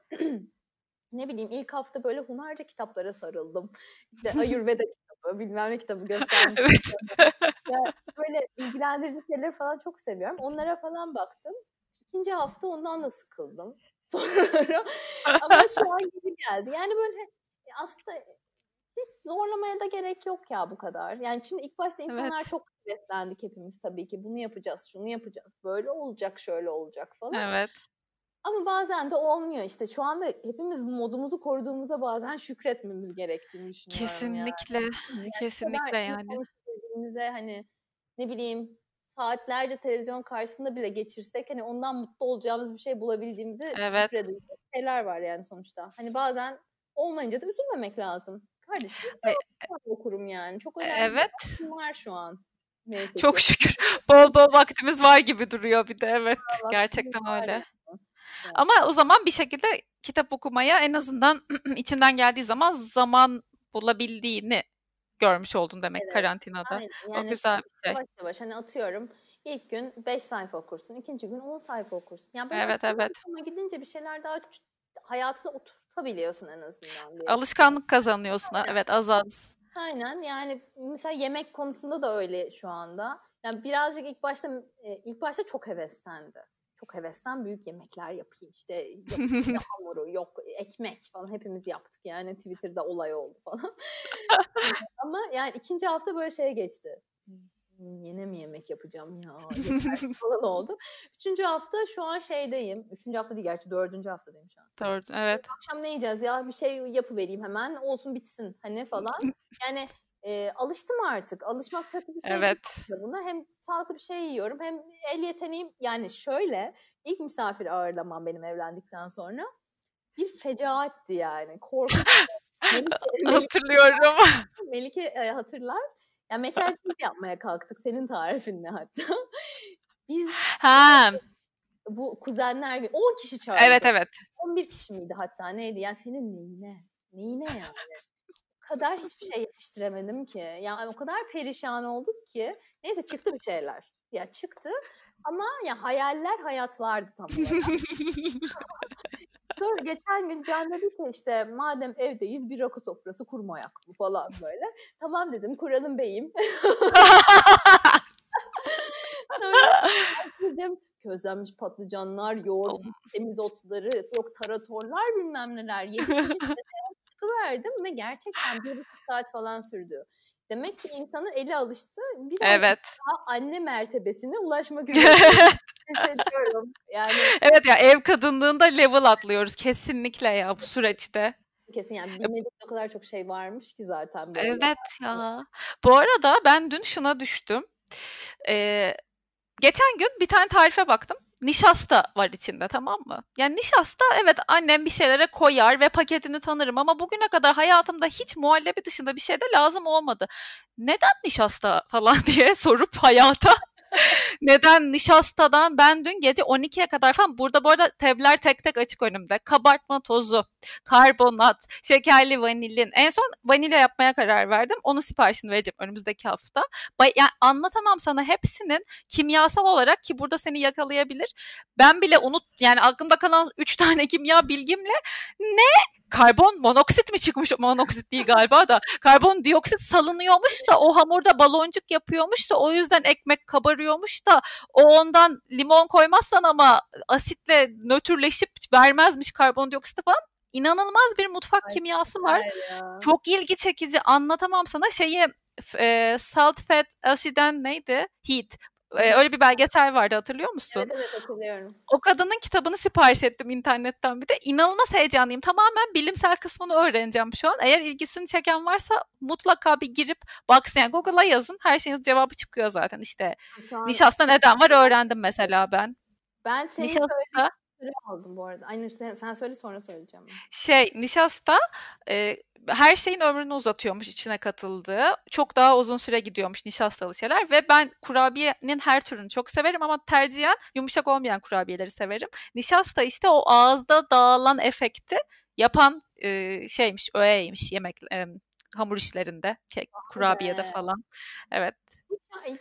Ne bileyim, ilk hafta böyle hunharca kitaplara sarıldım. İşte Ayurveda kitabı, bilmem ne kitabı göstermiştim. Evet. Yani böyle bilgilendirici şeyleri falan çok seviyorum. Onlara falan baktım. 2. hafta ondan da sıkıldım. Sonra ama şu an gibi geldi. Yani böyle aslında hiç zorlamaya da gerek yok ya bu kadar. Yani şimdi ilk başta insanlar evet, çok streslendik hepimiz tabii ki. Bunu yapacağız, şunu yapacağız. Böyle olacak, şöyle olacak falan. Evet. Ama bazen de olmuyor işte. Şu anda hepimiz modumuzu koruduğumuza bazen şükretmemiz gerektiğini düşünüyorum. Kesinlikle. Yani kesinlikle yani. Hani ne bileyim, saatlerce televizyon karşısında bile geçirsek hani ondan mutlu olacağımız bir şey bulabildiğimizi evet, şükredeceğiz. Şeyler var yani sonuçta. Hani bazen olmayınca da üzülmemek lazım. Kardeşim okurum yani. Çok önemli evet, bir var şu an. Neyse. Çok şükür. Bol bol vaktimiz var gibi duruyor bir de. Evet. Vaktimiz gerçekten öyle. Yani. Ama o zaman bir şekilde kitap okumaya en azından içinden geldiği zaman bulabildiğini görmüş oldun demek evet, karantinada. Aynen. Yani o güzel bir şey. Yavaş yavaş hani atıyorum ilk gün 5 sayfa okursun, ikinci gün 10 sayfa okursun. Yani evet evet. Ama gidince bir şeyler daha hayatına oturtabiliyorsun en azından. Diye. Alışkanlık kazanıyorsun. Aynen. Evet, az az. Aynen yani mesela yemek konusunda da öyle şu anda. Yani birazcık ilk başta çok heveslendi. Çok hevesten büyük yemekler yapayım işte hamuru, yok ekmek falan hepimiz yaptık yani, Twitter'da olay oldu falan. Ama yani 2. hafta böyle şeye geçti. Yine mi yemek yapacağım ya falan oldu. 3. hafta şu an şeydeyim. 3. hafta değil gerçi, 4. haftadayım şu an. 4, evet. Akşam ne yiyeceğiz ya, bir şey yapıvereyim hemen olsun bitsin hani falan. Yani alıştım artık. Alışmak kötü bir şey evet, değil buna. Hem sağlıklı bir şey yiyorum, hem el yeteneğim. Yani şöyle, ilk misafir ağırlamam benim evlendikten sonra bir fecaatti yani. Korkunç. Hatırlıyorum. Melike hatırlar. Yani mekan yapmaya kalktık senin tarifinle hatta. Biz bu kuzenler gibi 10 kişi çağırdık. Evet evet. 11 kişi miydi hatta, neydi? Yani senin neyine yani? Kadar hiçbir şey yetiştiremedim ki. Yani o kadar perişan olduk ki. Neyse çıktı bir şeyler. Ya çıktı ama ya hayaller hayatlardı tam olarak. Sonra geçen gün Can dedi ki işte madem evdeyiz bir rakı sofrası kurmayak falan böyle. Tamam dedim, kuralım beyim. Sonra dedim közlenmiş patlıcanlar, yoğurt, temiz otları, yok taratorlar bilmem neler. Yetiştirdim. Verdim ve gerçekten 1,5 saat falan sürdü. Demek ki insanın eli alıştı. Biraz evet, daha anne mertebesine ulaşmak üzere hissediyorum. Yani evet ya, ev kadınlığında level atlıyoruz kesinlikle ya bu süreçte. Kesin yani bilmediğim o kadar çok şey varmış ki zaten. Evet ya. Bu arada ben dün şuna düştüm. Geçen gün bir tane tarife baktım. Nişasta var içinde, tamam mı? Yani nişasta evet annem bir şeylere koyar ve paketini tanırım ama bugüne kadar hayatımda hiç muhallebi dışında bir şey de lazım olmadı. Neden nişasta falan diye sorup hayata neden nişastadan ben dün gece 12'ye kadar falan, burada bu arada tebler tek tek açık önümde. Kabartma tozu, karbonat, şekerli vanilin. En son vanilya yapmaya karar verdim. Onun siparişini vereceğim önümüzdeki hafta. Yani anlatamam sana hepsinin kimyasal olarak, ki burada seni yakalayabilir. Ben bile yani aklımda kalan 3 tane kimya bilgimle ne? Karbon monoksit mi çıkmış? Monoksit değil galiba da. Karbondioksit salınıyormuş da o hamurda baloncuk yapıyormuş da o yüzden ekmek kabarıyormuş da o ondan limon koymazsan ama asitle nötrleşip vermezmiş karbondioksit falan. inanılmaz bir mutfak kimyası var. Çok ilgi çekici, anlatamam sana. Salt Fat Acid Heat. Öyle bir belgesel vardı, hatırlıyor musun? Evet hatırlıyorum. O kadının kitabını sipariş ettim internetten bir de. İnanılmaz heyecanlıyım. Tamamen bilimsel kısmını öğreneceğim şu an. Eğer ilgisini çeken varsa mutlaka bir girip baksın. Yani Google'a yazın. Her şeyin cevabı çıkıyor zaten işte. Nişasta neden var öğrendim mesela ben. Ben seni nişasta aldım bu arada. Aynı sen söyle sonra söyleyeceğim. Nişasta her şeyin ömrünü uzatıyormuş içine katıldığı. Çok daha uzun süre gidiyormuş nişastalı şeyler ve ben kurabiyenin her türünü çok severim ama tercihen yumuşak olmayan kurabiyeleri severim. Nişasta işte o ağızda dağılan efekti yapan öğeymiş yemek hamur işlerinde, kek, kurabiyede falan. Evet.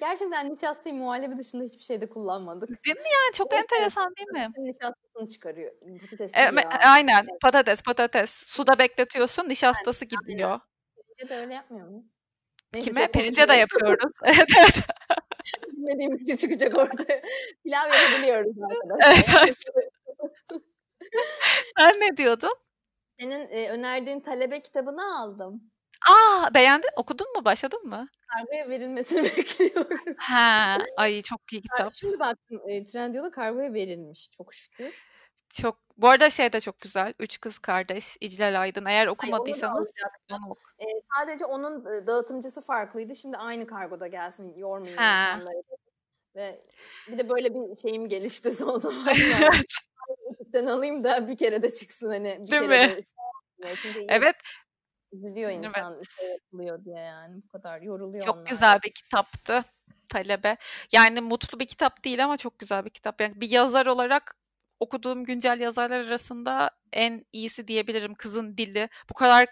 Gerçekten nişastayı muhallebi dışında hiçbir şeyde kullanmadık. Değil mi yani? Çok enteresan değil mi? Nişastasını çıkarıyor. Aynen. Patates. Suda bekletiyorsun. Nişastası gidiyor. Pirince de öyle yapmıyor mu? Kime? Pirince de yapıyoruz. Evet. Bilmediğimiz için çıkacak ortaya. Pilav yapabiliyoruz arkadaşlar. Evet. Sen ne diyordun? Senin önerdiğin talebe kitabını aldım. Beğendin? Okudun mu? Başladın mı? Kargoya verilmesini bekliyorum. Çok iyi kitap. Şimdi baktım Trendyol'a kargoya verilmiş çok şükür. Çok. Bu arada de çok güzel. Üç Kız Kardeş, İclal Aydın. Eğer okumadıysanız. Sadece onun dağıtımcısı farklıydı. Şimdi aynı kargoda gelsin. Yormayın insanları. Ve bir de böyle bir şeyim gelişti son zamanlarda. Ben alayım da bir kere de çıksın hani. Bir değil kere mi? De... Evet. Üzülüyor insan yapılıyor diye yani bu kadar yoruluyor. Çok güzel bir kitaptı Talebe. Yani mutlu bir kitap değil ama çok güzel bir kitap. Yani bir yazar olarak okuduğum güncel yazarlar arasında en iyisi diyebilirim. Kızın dili bu kadar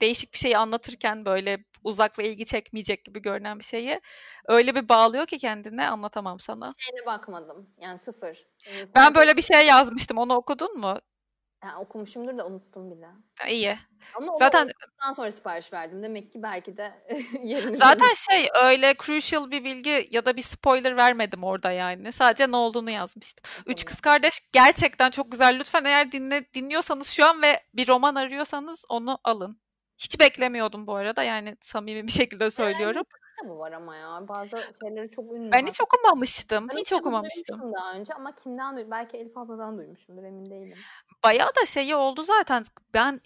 değişik bir şeyi anlatırken böyle uzak ve ilgi çekmeyecek gibi görünen bir şeyi öyle bir bağlıyor ki kendine anlatamam sana. Şeyine bakmadım yani sıfır. Ben böyle bir şey yazmıştım, onu okudun mu? Yani okumuşumdur da unuttum bile. İyi. Ama zaten ondan sonra sipariş verdim. Demek ki belki de yerini... Zaten öyle crucial bir bilgi ya da bir spoiler vermedim orada yani. Sadece ne olduğunu yazmıştım. Evet. Üç Kız Kardeş gerçekten çok güzel. Lütfen eğer dinliyorsanız şu an ve bir roman arıyorsanız onu alın. Hiç beklemiyordum bu arada. Yani samimi bir şekilde söylüyorum. Evet, bu var ama ya. Bazı şeyleri çok ünlü. Ben hiç okumamıştım. Daha önce ama kimden duydum? Belki Elif abladan duymuşumdur. Emin değilim. Bayağı da oldu zaten. Ben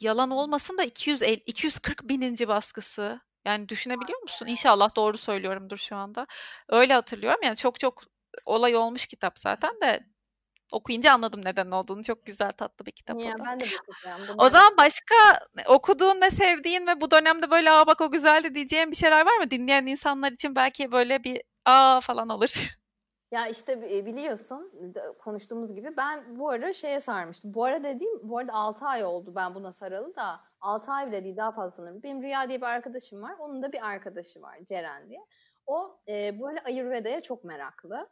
yalan olmasın da 240 bininci baskısı. Yani düşünebiliyor musun? İnşallah doğru söylüyorumdur şu anda. Öyle hatırlıyorum. Yani çok olay olmuş kitap zaten de okuyunca anladım neden olduğunu. Çok güzel tatlı bir kitap oldu. Ben de bakacağım. O zaman başka okuduğun ve sevdiğin ve bu dönemde böyle bak o güzeldi diyeceğin bir şeyler var mı? Dinleyen insanlar için belki böyle bir falan olur. Ya işte biliyorsun konuştuğumuz gibi ben bu ara sarmıştım. Bu arada 6 ay oldu ben buna saralı da 6 ay bile değil, daha fazla sanırım. Benim Rüya diye bir arkadaşım var. Onun da bir arkadaşı var, Ceren diye. O böyle Ayurveda'ya çok meraklı.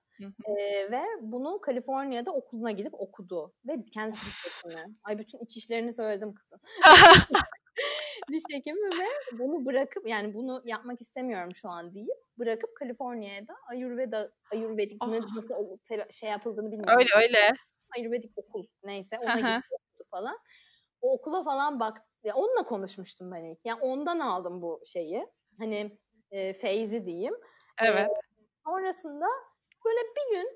Ve bunu Kaliforniya'da okuluna gidip okudu. Ve kendisi diş hekimi. Ay bütün iç işlerini söyledim kızım. Diş hekimi ve bunu bırakıp yani bunu yapmak istemiyorum şu an deyip bırakıp Kaliforniya'da Ayurvedik nasıl yapıldığını bilmiyorum. Öyle. Ayurvedik okul neyse ona gitti falan. O okula falan baktı. Yani onunla konuşmuştum ben ilk. Yani ondan aldım bu şeyi. Hani feyzi diyeyim. Evet. Sonrasında böyle bir gün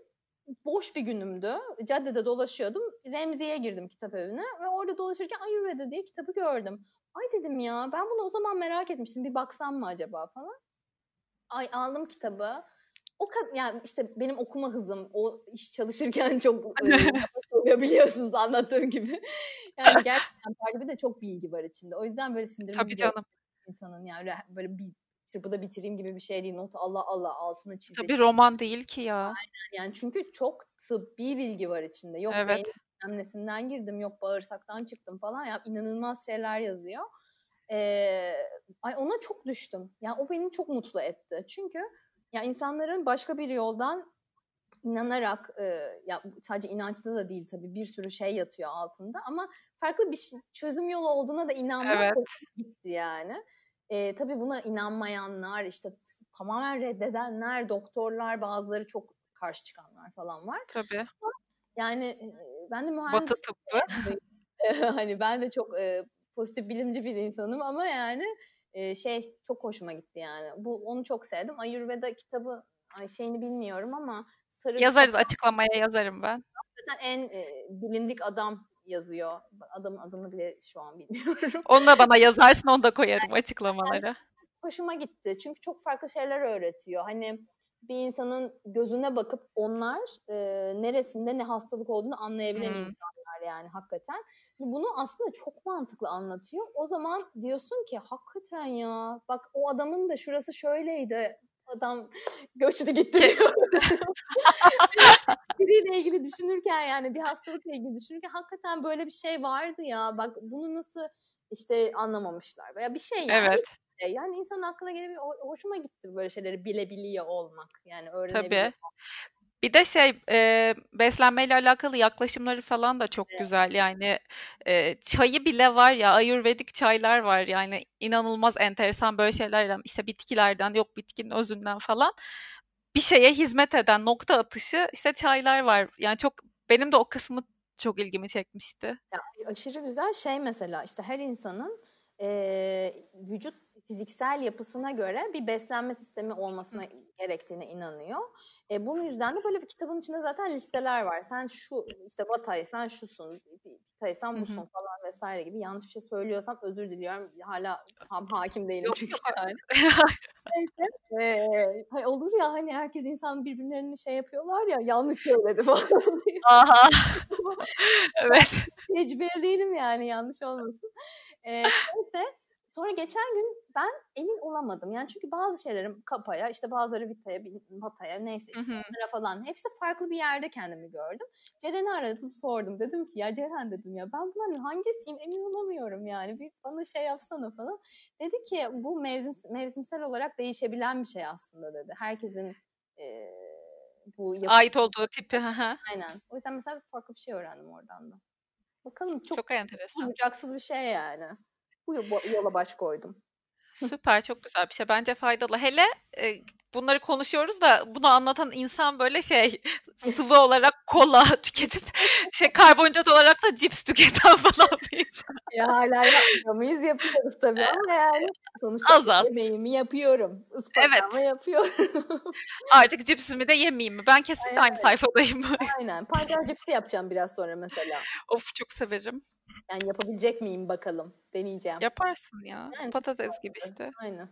boş bir günümdü. Caddede dolaşıyordum. Remzi'ye girdim kitap evine ve orada dolaşırken Ayurveda diye kitabı gördüm. Ay dedim ya ben bunu o zaman merak etmiştim. Bir baksam mı acaba falan. Ay aldım kitabı. Yani işte benim okuma hızım o iş çalışırken çok biliyorsunuz anlattığım gibi. Yani gerçekten tabii de çok bilgi var içinde. O yüzden böyle sindirmeyecek. Tabii canım. İnsanın yani böyle bir çırpıda bitireyim gibi bir şey değil. Notu Allah altına çizecek. Tabii roman değil ki ya. Aynen yani çünkü çok tıbbi bilgi var içinde. Yok beynimden girdim, yok bağırsaktan çıktım falan. Ya inanılmaz şeyler yazıyor. Ona çok düştüm. Yani o beni çok mutlu etti. Çünkü ya insanların başka bir yoldan inanarak ya sadece inançta da değil tabii bir sürü şey yatıyor altında ama farklı bir çözüm yolu olduğuna da inanmak gitti yani. Tabii buna inanmayanlar, işte tamamen reddedenler, doktorlar, bazıları çok karşı çıkanlar falan var. Tabii. Yani ben de mühendislik Hani ben de çok pozitif bilimci bir insanım ama yani çok hoşuma gitti yani. Onu çok sevdim. Ayurveda kitabı şeyini bilmiyorum ama yazarız kitap, açıklamaya yazarım ben. Zaten en bilindik adam yazıyor. Adamın adını bile şu an bilmiyorum. Onu da bana yazarsın, onu da koyarım yani, açıklamalara. Yani hoşuma gitti. Çünkü çok farklı şeyler öğretiyor. Hani bir insanın gözüne bakıp onlar neresinde ne hastalık olduğunu anlayabilen insanlar yani hakikaten. Bunu aslında çok mantıklı anlatıyor. O zaman diyorsun ki hakikaten ya bak o adamın da şurası şöyleydi. Adam göçtü gitti diyor. Biriyle ilgili düşünürken yani bir hastalıkla ilgili düşünürken hakikaten böyle bir şey vardı ya. Bak bunu nasıl işte anlamamışlar. Veya bir şey yani. Evet. Yani insanın aklına gelebilir. Hoşuma gitti böyle şeyleri bilebiliyor olmak. Yani öğrenebiliyor. Tabii. Bir de beslenmeyle alakalı yaklaşımları falan da çok güzel. Yani çayı bile var ya, ayurvedik çaylar var. Yani inanılmaz enteresan böyle şeylerden, işte bitkilerden, yok bitkinin özünden falan bir şeye hizmet eden nokta atışı işte çaylar var. Yani çok benim de o kısmı çok ilgimi çekmişti. Yani aşırı güzel şey mesela işte her insanın vücut fiziksel yapısına göre bir beslenme sistemi olmasına gerektiğine inanıyor. Bunun yüzden de böyle bir kitabın içinde zaten listeler var. Sen şu işte bataysan şusun, pitaysan busun falan vesaire gibi. Yanlış bir şey söylüyorsam özür diliyorum. Hala hakim değilim çünkü. Neyse. Olur ya hani herkes insan birbirlerini şey yapıyorlar ya yanlış söyledi falan. Aha. Evet. Mecbur değilim yani yanlış olmasın. Neyse. Sonra geçen gün ben emin olamadım. Yani çünkü bazı şeylerim kapaya, işte bazıları vitaya, bataya neyse onlara falan. Hepsi farklı bir yerde kendimi gördüm. Ceren'i aradım, sordum. Dedim ki ya Ceren dedim ya ben bunların hangisiyim emin olamıyorum yani. Bir bana şey yapsana falan. Dedi ki bu mevsimsel olarak değişebilen bir şey aslında dedi. Herkesin bu ait olduğu tipi. Aynen. O yüzden mesela farklı bir şey öğrendim oradan da. Bakalım çok enteresan. Bucaksız bir şey yani. Bu yola baş koydum. Süper, çok güzel bir şey. Bence faydalı. Hele bunları konuşuyoruz da bunu anlatan insan böyle sıvı olarak kola tüketip karbonhidrat olarak da cips tüketen falan bir insan. Ya hala yapmıyoruz, yapıyoruz tabii ama yani sonuçta yemeğimi yapıyorum. Ispatamı yapıyorum. Artık cipsimi de yemeyeyim mi? Ben kesinlikle aynı sayfadayım. Aynen. Pancar cipsi yapacağım biraz sonra mesela. Of, çok severim. Yani yapabilecek miyim bakalım. Deneyeceğim. Yaparsın ya. Yani patates gibi işte. Aynen.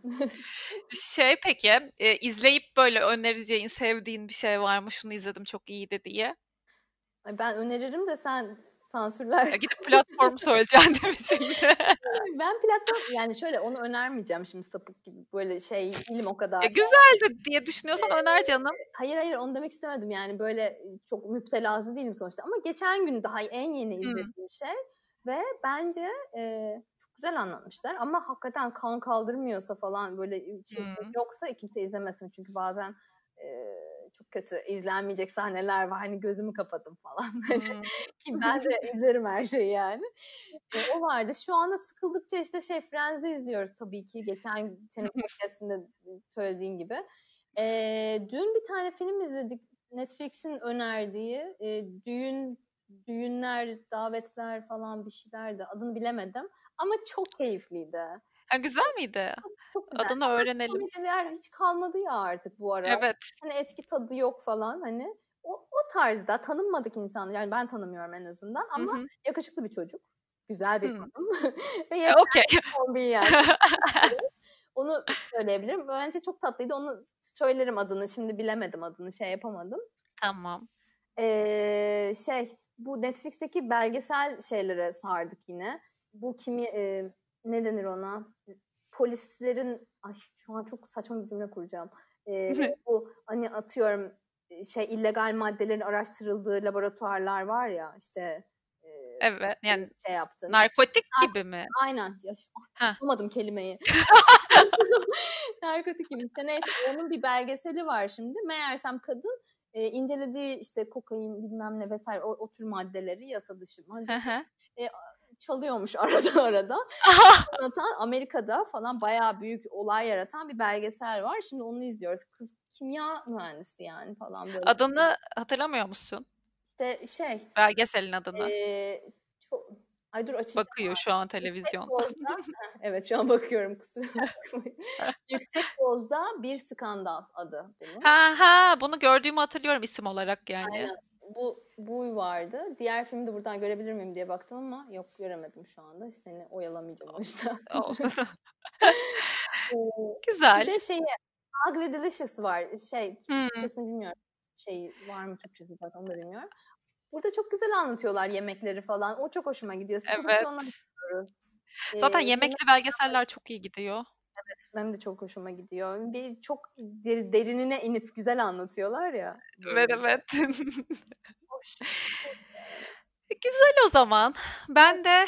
Peki izleyip böyle önereceğin, sevdiğin bir şey var mı? Şunu izledim çok iyiydi diye. Ben öneririm de sen sansürler. Gidip platformu söyleyeceğim demişim. Ben platform yani şöyle onu önermeyeceğim şimdi sapık gibi böyle ilim o kadar. Güzeldi diye düşünüyorsan öner canım. Hayır onu demek istemedim yani böyle çok müptelası değilim sonuçta ama geçen gün daha en yeni izlediğim ve bence çok güzel anlatmışlar ama hakikaten kan kaldırmıyorsa falan böyle yoksa kimse izlemesin çünkü bazen çok kötü izlenmeyecek sahneler var hani gözümü kapadım falan ki ben de izlerim her şeyi yani o vardı. Şu anda sıkıldıkça işte Friends'i izliyoruz tabii ki geçen senin podcast'inde söylediğin gibi dün bir tane film izledik Netflix'in önerdiği düğünler, davetler falan bir şeylerdi. Adını bilemedim. Ama çok keyifliydi. Yani güzel miydi? Çok güzel. Adını öğrenelim. Komediler hiç kalmadı ya artık bu ara. Evet. Hani eski tadı yok falan hani. O tarzda tanınmadık insanlar. Yani ben tanımıyorum en azından. Ama yakışıklı bir çocuk. Güzel bir kadın. Ve yakışıklı bir kombi yani. Onu söyleyebilirim. Bence çok tatlıydı. Onu söylerim adını. Şimdi bilemedim adını. Yapamadım. Tamam. Bu Netflix'teki belgesel şeylere sardık yine. Bu ne denir ona? Polislerin, şu an çok saçma bir cümle kuracağım. Bu hani atıyorum illegal maddelerin araştırıldığı laboratuvarlar var ya işte. Evet yani yaptın. Narkotik gibi mi? Aynen. Bulamadım kelimeyi. Narkotik gibi işte neyse onun bir belgeseli var şimdi. Meğersem kadın incelediği işte kokain bilmem ne vesaire o tür maddeleri yasa dışı çalıyormuş arada anlatan Amerika'da falan bayağı büyük olay yaratan bir belgesel var. Şimdi onu izliyoruz. Kız kimya mühendisi yani falan böyle. Adını hatırlamıyor musun? İşte belgeselin adını. Ay dur açacağım. Bakıyor şu an televizyon. Dozda, evet şu an bakıyorum kusura bakmayın. Yüksek Dozda Bir Skandal adı. Ha bunu gördüğümü hatırlıyorum isim olarak yani. Aynen. Bu vardı. Diğer filmi de buradan görebilir miyim diye baktım ama yok göremedim şu anda. Seni oyalamayacağım o yüzden. Güzel. Bir de şey Ugly Delicious var. Türkçesini bilmiyorum. Var mı Türkçesi zaten onu da bilmiyorum. Burada çok güzel anlatıyorlar yemekleri falan. O çok hoşuma gidiyor. Evet. Zaten yemekli belgeseller çok iyi gidiyor. Evet, benim de çok hoşuma gidiyor. Bir çok derinine inip güzel anlatıyorlar ya. Evet, evet. Güzel o zaman. Ben de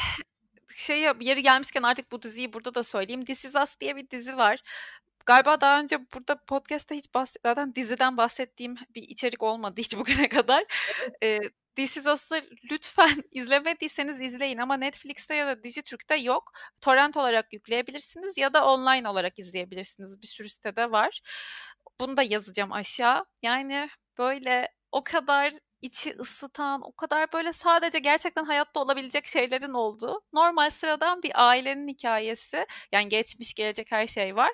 yeri gelmişken artık bu diziyi burada da söyleyeyim. This Is Us diye bir dizi var. Galiba daha önce burada podcast'ta hiç zaten diziden bahsettiğim bir içerik olmadı hiç bugüne kadar. This Is Us'ı lütfen izlemediyseniz izleyin ama Netflix'te ya da Dijitürk'te yok. Torrent olarak yükleyebilirsiniz ya da online olarak izleyebilirsiniz. Bir sürü sitede var. Bunu da yazacağım aşağı. Yani böyle o kadar içi ısıtan, o kadar böyle sadece gerçekten hayatta olabilecek şeylerin olduğu normal sıradan bir ailenin hikayesi. Yani geçmiş, gelecek her şey var.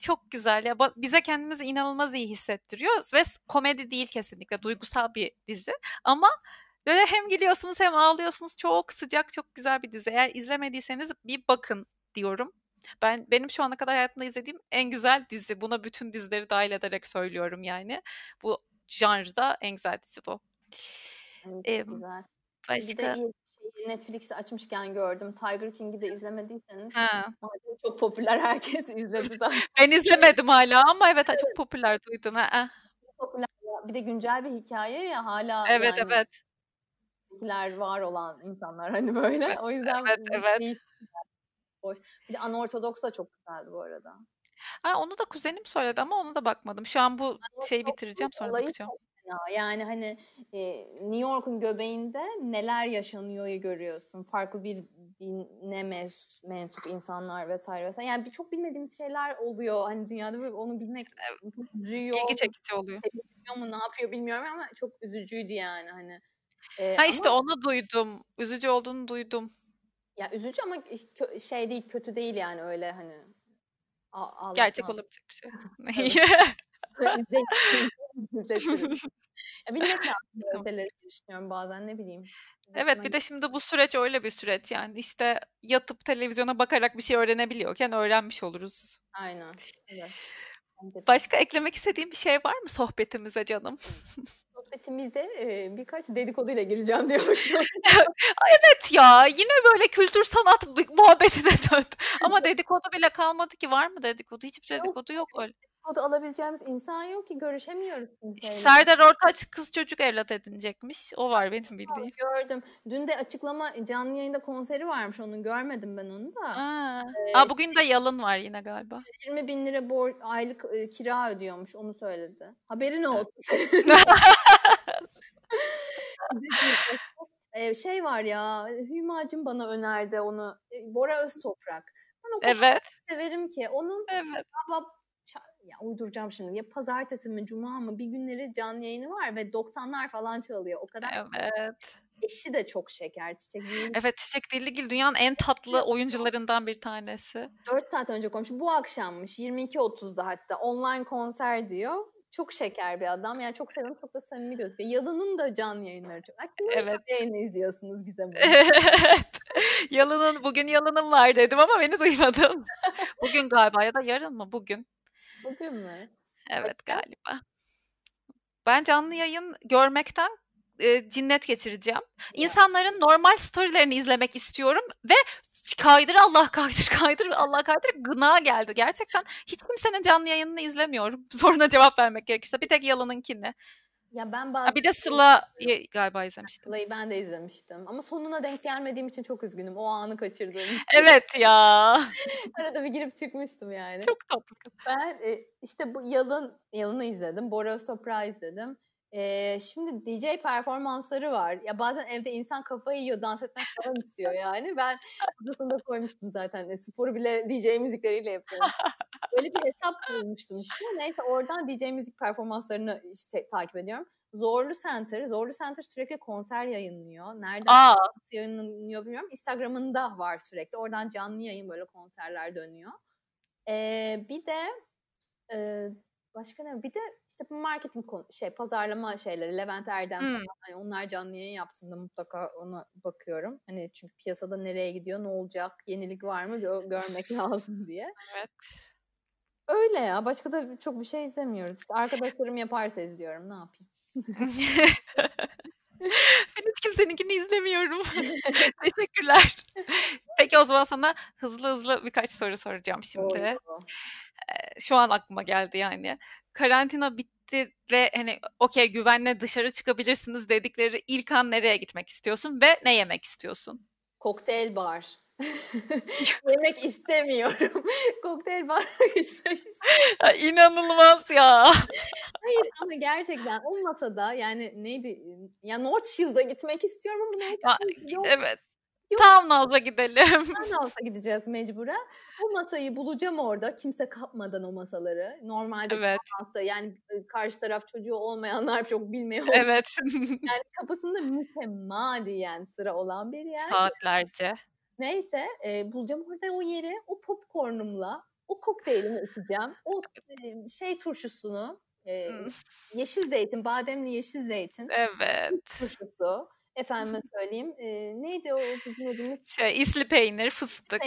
Çok güzel ya, bize kendimizi inanılmaz iyi hissettiriyor ve komedi değil, kesinlikle duygusal bir dizi ama böyle hem gülüyorsunuz hem ağlıyorsunuz, çok sıcak, çok güzel bir dizi. Eğer izlemediyseniz bir bakın diyorum. Benim şu ana kadar hayatımda izlediğim en güzel dizi, buna bütün dizileri dahil ederek söylüyorum yani, bu janrda en güzel dizi bu. Güzel. Başka... Netflix'i açmışken gördüm. Tiger King'i de izlemediyseniz çok popüler, herkes izledi zaten. Ben izlemedim hala ama evet çok popüler duydum. Popüler. Bir de güncel bir hikaye ya hala. Evet yani, evet. Popüler var olan insanlar hani böyle. Evet, o yüzden evet. Bir de Unorthodox da çok güzeldi bu arada. Onu da kuzenim söyledi ama onu da bakmadım. Şu an bu şeyi bitireceğim sonra bakacağım. Yani hani New York'un göbeğinde neler yaşanıyor görüyorsun. Farklı bir dine mensup insanlar vesaire. Yani birçok bilmediğimiz şeyler oluyor. Hani dünyada böyle, onu bilmek üzüyor. İlgi çekici oluyor. Ne yapıyor bilmiyorum ama çok üzücüydü yani hani. Onu duydum. Üzücü olduğunu duydum. Ya üzücü ama şey değil, kötü değil yani öyle hani. Gerçek olabilecek bir şey. Ya bilmek lazım şeyleri düşünüyorum bazen, ne bileyim. Evet, bir de şimdi bu süreç öyle bir süreç yani, işte yatıp televizyona bakarak bir şey öğrenebiliyorken öğrenmiş oluruz. Aynen. Evet. Başka eklemek istediğim bir şey var mı sohbetimize canım? Sohbetimize birkaç dedikoduyla gireceğim diyor. Evet ya, yine böyle kültür sanat muhabbetine döndü. Ama dedikodu bile kalmadı ki, var mı dedikodu? Hiçbir dedikodu yok öyle. Dedikodu alabileceğimiz insan yok ki, görüşemiyoruz kimseyle. Serdar Ortaç kız çocuk evlat edinecekmiş. O var benim bildiğim. Gördüm. Dün de açıklama, canlı yayında konseri varmış onun. Görmedim ben onu da. Bugün de Yalın var yine galiba. 20.000 lira aylık kira ödüyormuş, onu söyledi. Haberin olsun. Var ya, Hümacım bana önerdi onu. Bora Öztoprak. Ben o kadar severim ki. Onun uyduracağım şimdi. Ya pazartesi mi cuma mı bir günleri canlı yayını var ve 90'lar falan çalıyor. O kadar. Evet. Eşi de çok şeker. Çiçek Dilligil. Evet, Çiçek Dilligil dünyanın en tatlı oyuncularından bir tanesi. 4 saat önce koymuş. Bu akşammış. 22.30'da hatta online konser diyor. Çok şeker bir adam. Yani çok seviyorum. Çok da samimi gözüküyor. Yalın'ın da canlı yayınları çok. Yayını izliyorsunuz Gizem. Evet. Bugün Yalın'ın var dedim ama beni duymadın. Bugün galiba ya da yarın mı? Bugün mü? Evet galiba. Ben canlı yayın görmekten cinnet geçireceğim. İnsanların normal storylerini izlemek istiyorum ve kaydır Allah kaydır gına geldi. Gerçekten hiç kimsenin canlı yayınını izlemiyorum. Soruna cevap vermek gerekirse. Bir tek Yalın'ınkini. Ya ben bir de Sıla'yı galiba izlemiştim. Sıla'yı ben de izlemiştim. Ama sonuna denk gelmediğim için çok üzgünüm. O anı kaçırdım. Evet ya. Arada bir girip çıkmıştım yani. Çok tatlı. Ben işte bu Yalın'ı izledim. Bora Öztoprak'ı izledim. Şimdi DJ performansları var. Ya bazen evde insan kafayı yiyor, dans etmek falan istiyor yani. Ben odasında koymuştum zaten. Sporu bile DJ müzikleriyle yapıyorum. Böyle bir hesap bulmuştum işte. Neyse oradan DJ müzik performanslarını işte takip ediyorum. Zorlu Center sürekli konser yayınlıyor. Nereden yayınlanıyor bilmiyorum. Instagram'ında var sürekli. Oradan canlı yayın böyle konserler dönüyor. Bir de başka ne? Bir de işte marketing pazarlama şeyleri. Levent Erdem falan. Hani onlar canlı yayın yaptığında mutlaka ona bakıyorum. Hani çünkü piyasada nereye gidiyor, ne olacak, yenilik var mı görmek lazım diye. Evet. Öyle ya. Başka da çok bir şey izlemiyoruz. İşte arkadaşlarım yaparsa izliyorum. Ne yapayım? Ben hiç kimseninkini izlemiyorum. Teşekkürler. Peki o zaman sana hızlı birkaç soru soracağım şimdi. Doğru. Şu an aklıma geldi yani. Karantina bitti ve hani okey güvenle dışarı çıkabilirsiniz dedikleri ilk an nereye gitmek istiyorsun ve ne yemek istiyorsun? Kokteyl bar. Yemek istemiyorum. Kokteyl barına gitmek istiyorum. Ya, inanılmaz ya. Hayır ama gerçekten o masada yani neydi? Ya North Shields'a gitmek istiyorum ama yok. Evet. Townhouse'a gidelim. Townhouse'a gideceğiz mecburen. O masayı bulacağım orada. Kimse kapmadan o masaları. Normalde evet. Townhouse'da yani karşı taraf çocuğu olmayanlar çok bilmiyor. Evet. Yani kapısında mütemadiyen sıra olan bir yer. Saatlerce. Neyse bulacağım orada o yeri, o popcornumla, o kokteylimi içeceğim. O turşusunu, yeşil zeytin, bademli yeşil zeytin. Evet. Turşusu. Efendime söyleyeyim. Neydi o? İsli peynir, fıstık.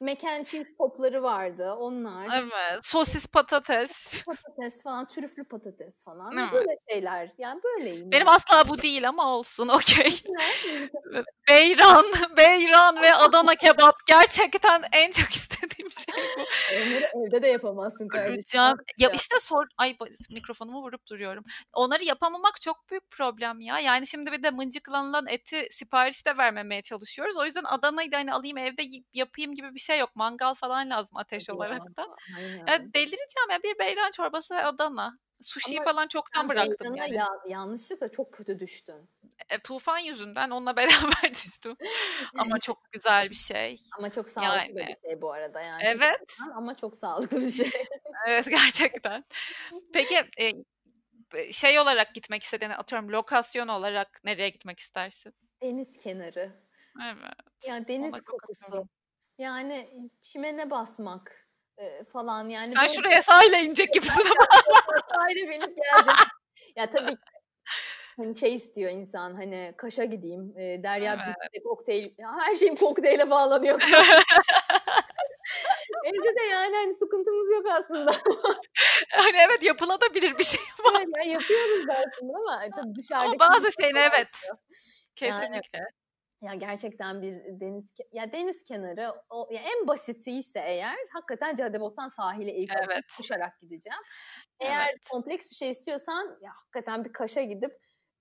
Mac and cheese popları vardı. Onlar. Evet. Sosis patates. Patates falan. Trüflü patates falan. Evet. Böyle şeyler. Yani böyleyim. Benim yani. Asla bu değil ama olsun. Okey. Beyran ve Adana kebap. Gerçekten en çok istediğim şey bu. Evde de yapamazsın kardeşim. Ya işte mikrofonumu vurup duruyorum. Onları yapamamak çok büyük problem ya. Yani şimdi bir de mıncıklanılan eti siparişte vermemeye çalışıyoruz. O yüzden Adana'yı da hani alayım evde yapayım gibi bir şey yok. Mangal falan lazım ateş olarak da. Ya delireceğim ya. Bir beyran çorbası ve Adana. Sushi falan çoktan bıraktım yani. Yanlışlıkla çok kötü düştün. Tufan yüzünden onunla beraber düştüm. Ama çok güzel bir şey. Ama çok sağlıklı bir şey bu arada yani. Evet. Ama çok sağlıklı bir şey. Evet gerçekten. Peki şey olarak gitmek istediğini atıyorum lokasyon olarak nereye gitmek istersin? Deniz kenarı. Evet. Yani deniz kokusu. Yani çimene basmak. Falan yani. Sen şuraya sahile inecek gibisin ama. Sahile benim gelecek. Ya tabii ki hani şey istiyor insan hani Kaş'a gideyim. Derya Büyük'te kokteyl. Her şeyim kokteyle bağlanıyor. Evde de yani hani sıkıntımız yok aslında. Hani evet yapılabilir bir şey var. Yani yapıyoruz aslında ama tabii dışarıda. Ama bazı şeyler evet. Kesinlikle. Yani, ya gerçekten bir deniz kenarı o ya en basiti ise eğer hakikaten Caddebostan sahile ilk koşarak gideceğim. Eğer kompleks bir şey istiyorsan ya hakikaten bir Kaş'a gidip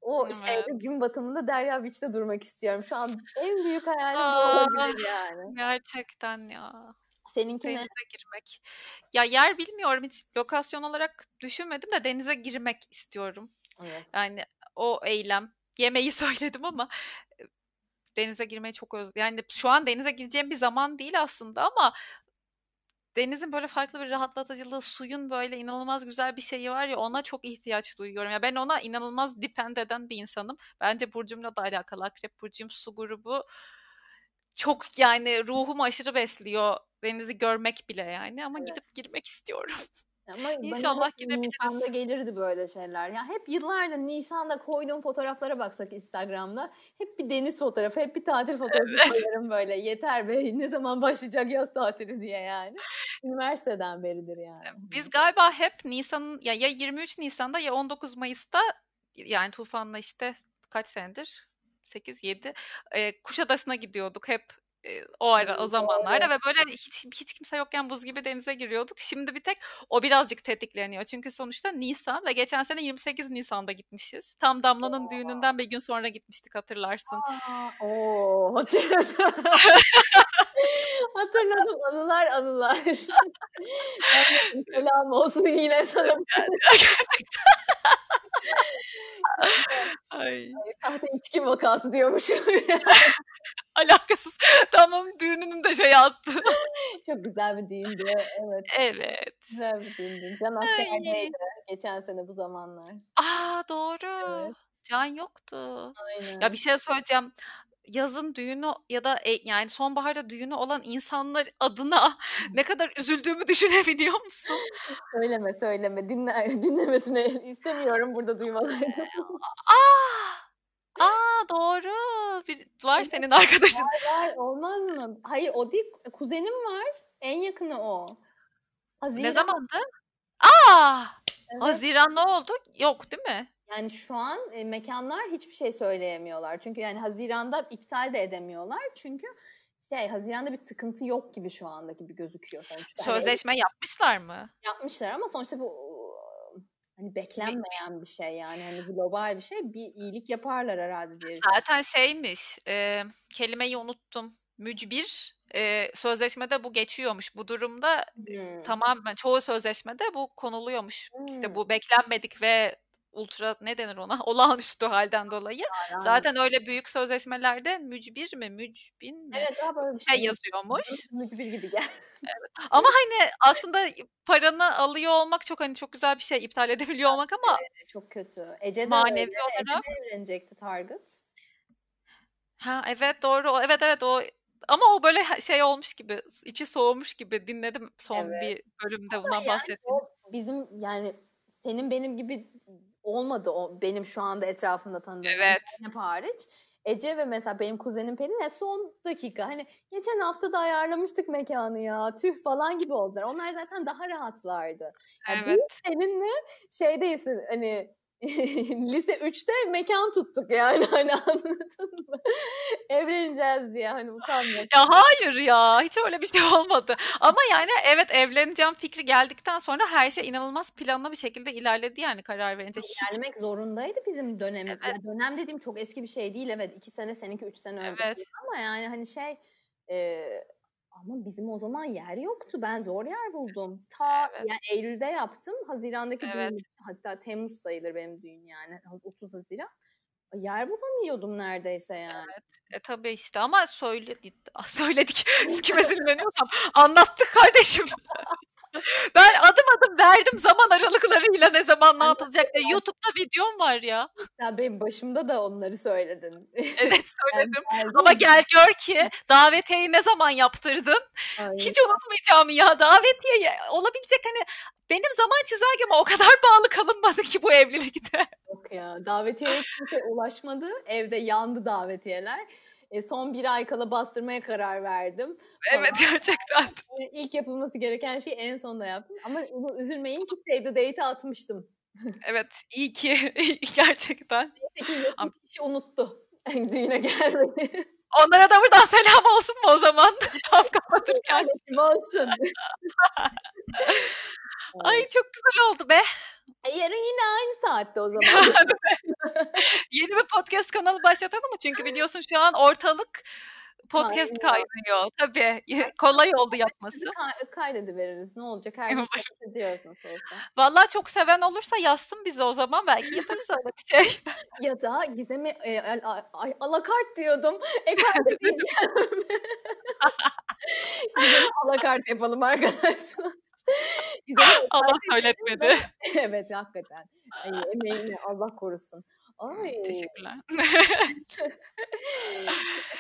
o gün batımında Derya Beach'te durmak istiyorum. Şu an en büyük hayalim bu olabilir yani. Gerçekten ya. Seninkine denize girmek. Ya yer bilmiyorum hiç lokasyon olarak düşünmedim de denize girmek istiyorum. Evet. Yani o eylem yemeği söyledim ama denize girmeyi çok özledim. Yani şu an denize gireceğim bir zaman değil aslında ama denizin böyle farklı bir rahatlatıcılığı, suyun böyle inanılmaz güzel bir şeyi var ya ona çok ihtiyaç duyuyorum. Ya ben ona inanılmaz depend eden bir insanım. Bence burcumla da alakalı. Akrep burcum su grubu çok yani ruhumu aşırı besliyor. Denizi görmek bile yani ama gidip girmek istiyorum. Ama İnşallah girebiliriz. Nisan'da gelirdi böyle şeyler. Ya hep yıllardır Nisan'da koyduğum fotoğraflara baksak Instagram'da hep bir deniz fotoğrafı, hep bir tatil fotoğrafı koyarım böyle. Yeter be ne zaman başlayacak yaz tatili diye yani. Üniversiteden beridir yani. Biz galiba hep Nisan'ın ya 23 Nisan'da ya 19 Mayıs'ta yani Tufan'la işte kaç senedir? 8-7 Kuşadası'na gidiyorduk hep. O zamanlarda ve böyle hiç kimse yokken buz gibi denize giriyorduk. Şimdi bir tek o birazcık tetikleniyor. Çünkü sonuçta Nisan ve geçen sene 28 Nisan'da gitmişiz. Tam Damla'nın düğününden bir gün sonra gitmiştik hatırlarsın. Hatırladım. Hatırladım anılar. Selam olsun yine sana. Ay. Sahte içki vakası diyormuş. Alakasız. Tamam, düğününün de şey attı. Çok güzel bir düğündü. Evet. Evet. Güzel bir düğündü. Can askerdeydi geçen sene bu zamanlar. Aa, doğru. Evet. Can yoktu. Aynen. Ya bir şey söyleyeceğim. Yazın düğünü ya da yani sonbaharda düğünü olan insanlar adına ne kadar üzüldüğümü düşünebiliyor musun? Söyleme. Dinlemesini istemiyorum burada duymalarını. Aa, doğru. Bir var senin arkadaşın. Var olmaz mı? Hayır, o değil. Kuzenim var. En yakını o. Haziran. Ne zamandı? Aa! Evet. Haziran ne oldu? Yok değil mi? Yani şu an mekanlar hiçbir şey söyleyemiyorlar. Çünkü yani Haziran'da iptal de edemiyorlar. Çünkü Haziran'da bir sıkıntı yok gibi şu anda gibi gözüküyor. Sonuçta. Sözleşme yapmışlar mı? Yapmışlar ama sonuçta bu hani beklenmeyen bir şey yani. Hani global bir şey. Bir iyilik yaparlar herhalde diye. Zaten şeymiş, kelimeyi unuttum. Mücbir. Sözleşmede bu geçiyormuş. Bu durumda tamamen çoğu sözleşmede bu konuluyormuş. İşte bu beklenmedik ve ultra ne denir ona? Olağanüstü halden dolayı. Aynen. Zaten öyle büyük sözleşmelerde mücbir mi? Mücbin mi? Evet, böyle bir şey yazıyormuş. Mücbir gibi gel. Evet. Ama hani aslında paranı alıyor olmak çok hani çok güzel bir şey, iptal edebiliyor olmak ama evet, çok kötü. Ece de manevi olarak evlenecekti Target. Ha evet, doğru. Evet o ama o böyle şey olmuş gibi, içi soğumuş gibi dinledim son bir bölümde bundan yani bahsettim. Bizim yani senin benim gibi olmadı o benim şu anda etrafımda tanıdığım hep hariç. Ece ve mesela benim kuzenim Pelin'e son dakika hani geçen hafta da ayarlamıştık mekanı ya tüh falan gibi oldular. Onlar zaten daha rahatlardı. Yani biz seninle şeydeyiz hani lise 3'te mekan tuttuk yani hani anladın mı? Evleneceğiz diye hani utanmıyorsun. Ya hayır ya, hiç öyle bir şey olmadı. Ama yani evet, evleneceğim fikri geldikten sonra her şey inanılmaz planlı bir şekilde ilerledi yani karar verince. İlerlemek zorundaydı bizim dönemimiz. Evet. Yani dönem dediğim çok eski bir şey değil, evet 2 sene seninki 3 sene önce ama yani hani ama bizim o zaman yer yoktu. Ben zor yer buldum. Yani Eylül'de yaptım. Haziran'daki düğün, hatta Temmuz sayılır benim düğün yani. 30 Haziran. Yer bulamıyordum neredeyse yani. Evet. Tabii işte ama söyledik. Kime sinirleniyorsam anlattık kardeşim. Ben adım verdim zaman aralıklarıyla ne zaman ne yapılacak diye. YouTube'da videom var ya. Ya benim başımda da onları söyledin. Evet söyledim. Ama gel gör ki davetiyeyi ne zaman yaptırdın? Aynen. Hiç unutmayacağım ya, davetiye olabilecek hani benim zaman çizelgeme o kadar bağlı kalınmadı ki bu evlilikte. Yok ya, davetiyeye kimse ulaşmadı. Evde yandı davetiyeler. Son 1 ay kala bastırmaya karar verdim. Evet ama gerçekten. İlk yapılması gereken şeyi en sonunda yaptım. Ama üzülmeyin ki save the date'i atmıştım. Evet, iyi ki. Gerçekten. Neyse ki kişi unuttu. Düğüne gelmedi. Onlara da buradan selam olsun mu o zaman? Tam kapatırken. Olsun. Ay çok güzel oldu be. Yarın yine aynı saatte o zaman. Yeni bir podcast kanalı başlatalım mı? Çünkü biliyorsun şu an ortalık podcast kaynıyor. Tabii kolay oldu yapması. Kaydediveririz. Ne olacak? Her gün kaydediyoruz nasıl olsa. Valla çok seven olursa yazsın bize o zaman. Belki yaparız öyle bir şey. Ya da Gizem'e alakart diyordum. Ekart diyeceğim. Gizem'e alakart yapalım arkadaşlar. Allah söyletmedi. Evet hakikaten. Ay, emeğini Allah korusun. Ay. Teşekkürler.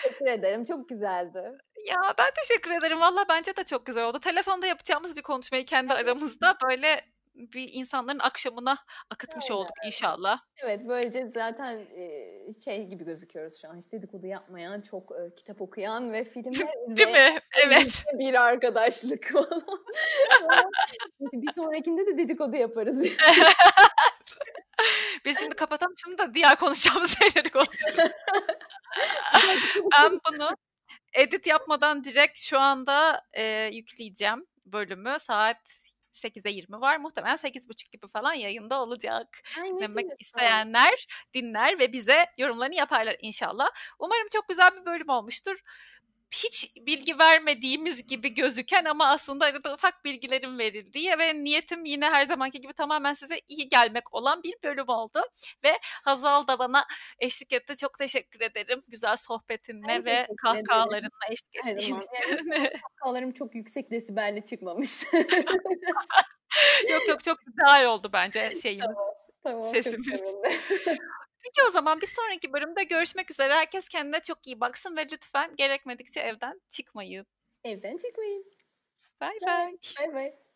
Teşekkür ederim. Çok güzeldi. Ya ben teşekkür ederim. Valla bence de çok güzel oldu. Telefonda yapacağımız bir konuşmayı kendi aramızda böyle bir insanların akşamına akıtmış olduk inşallah. Evet, böylece zaten şey gibi gözüküyoruz şu an. Hiç dedikodu yapmayan, çok kitap okuyan ve filmler değil mi? Evet. Bir arkadaşlık falan. Bir sonrakinde de dedikodu yaparız. Biz şimdi kapatalım şunu da diğer konuşacağımız şeyleri konuşuruz. Ben bunu edit yapmadan direkt şu anda yükleyeceğim bölümü. Saat 8'e 20 var. Muhtemelen 8.30 gibi falan yayında olacak. Dinlemek isteyenler dinler ve bize yorumlarını yaparlar inşallah. Umarım çok güzel bir bölüm olmuştur. hiç bilgi vermediğimiz gibi gözüken ama aslında arada ufak bilgilerin verildiği ve niyetim yine her zamanki gibi tamamen size iyi gelmek olan bir bölüm oldu. Ve Hazal da bana eşlik etti. Çok teşekkür ederim güzel sohbetinle ben ve kahkahalarınla eşlik ettiğin için. Evet, kahkahalarım çok yüksek desibelle çıkmamış. Yok çok güzel oldu bence şeyim. Tamam, sesimiz. Peki o zaman bir sonraki bölümde görüşmek üzere. Herkes kendine çok iyi baksın ve lütfen gerekmedikçe evden çıkmayın. Evden çıkmayın. Bye bye. Bye bye.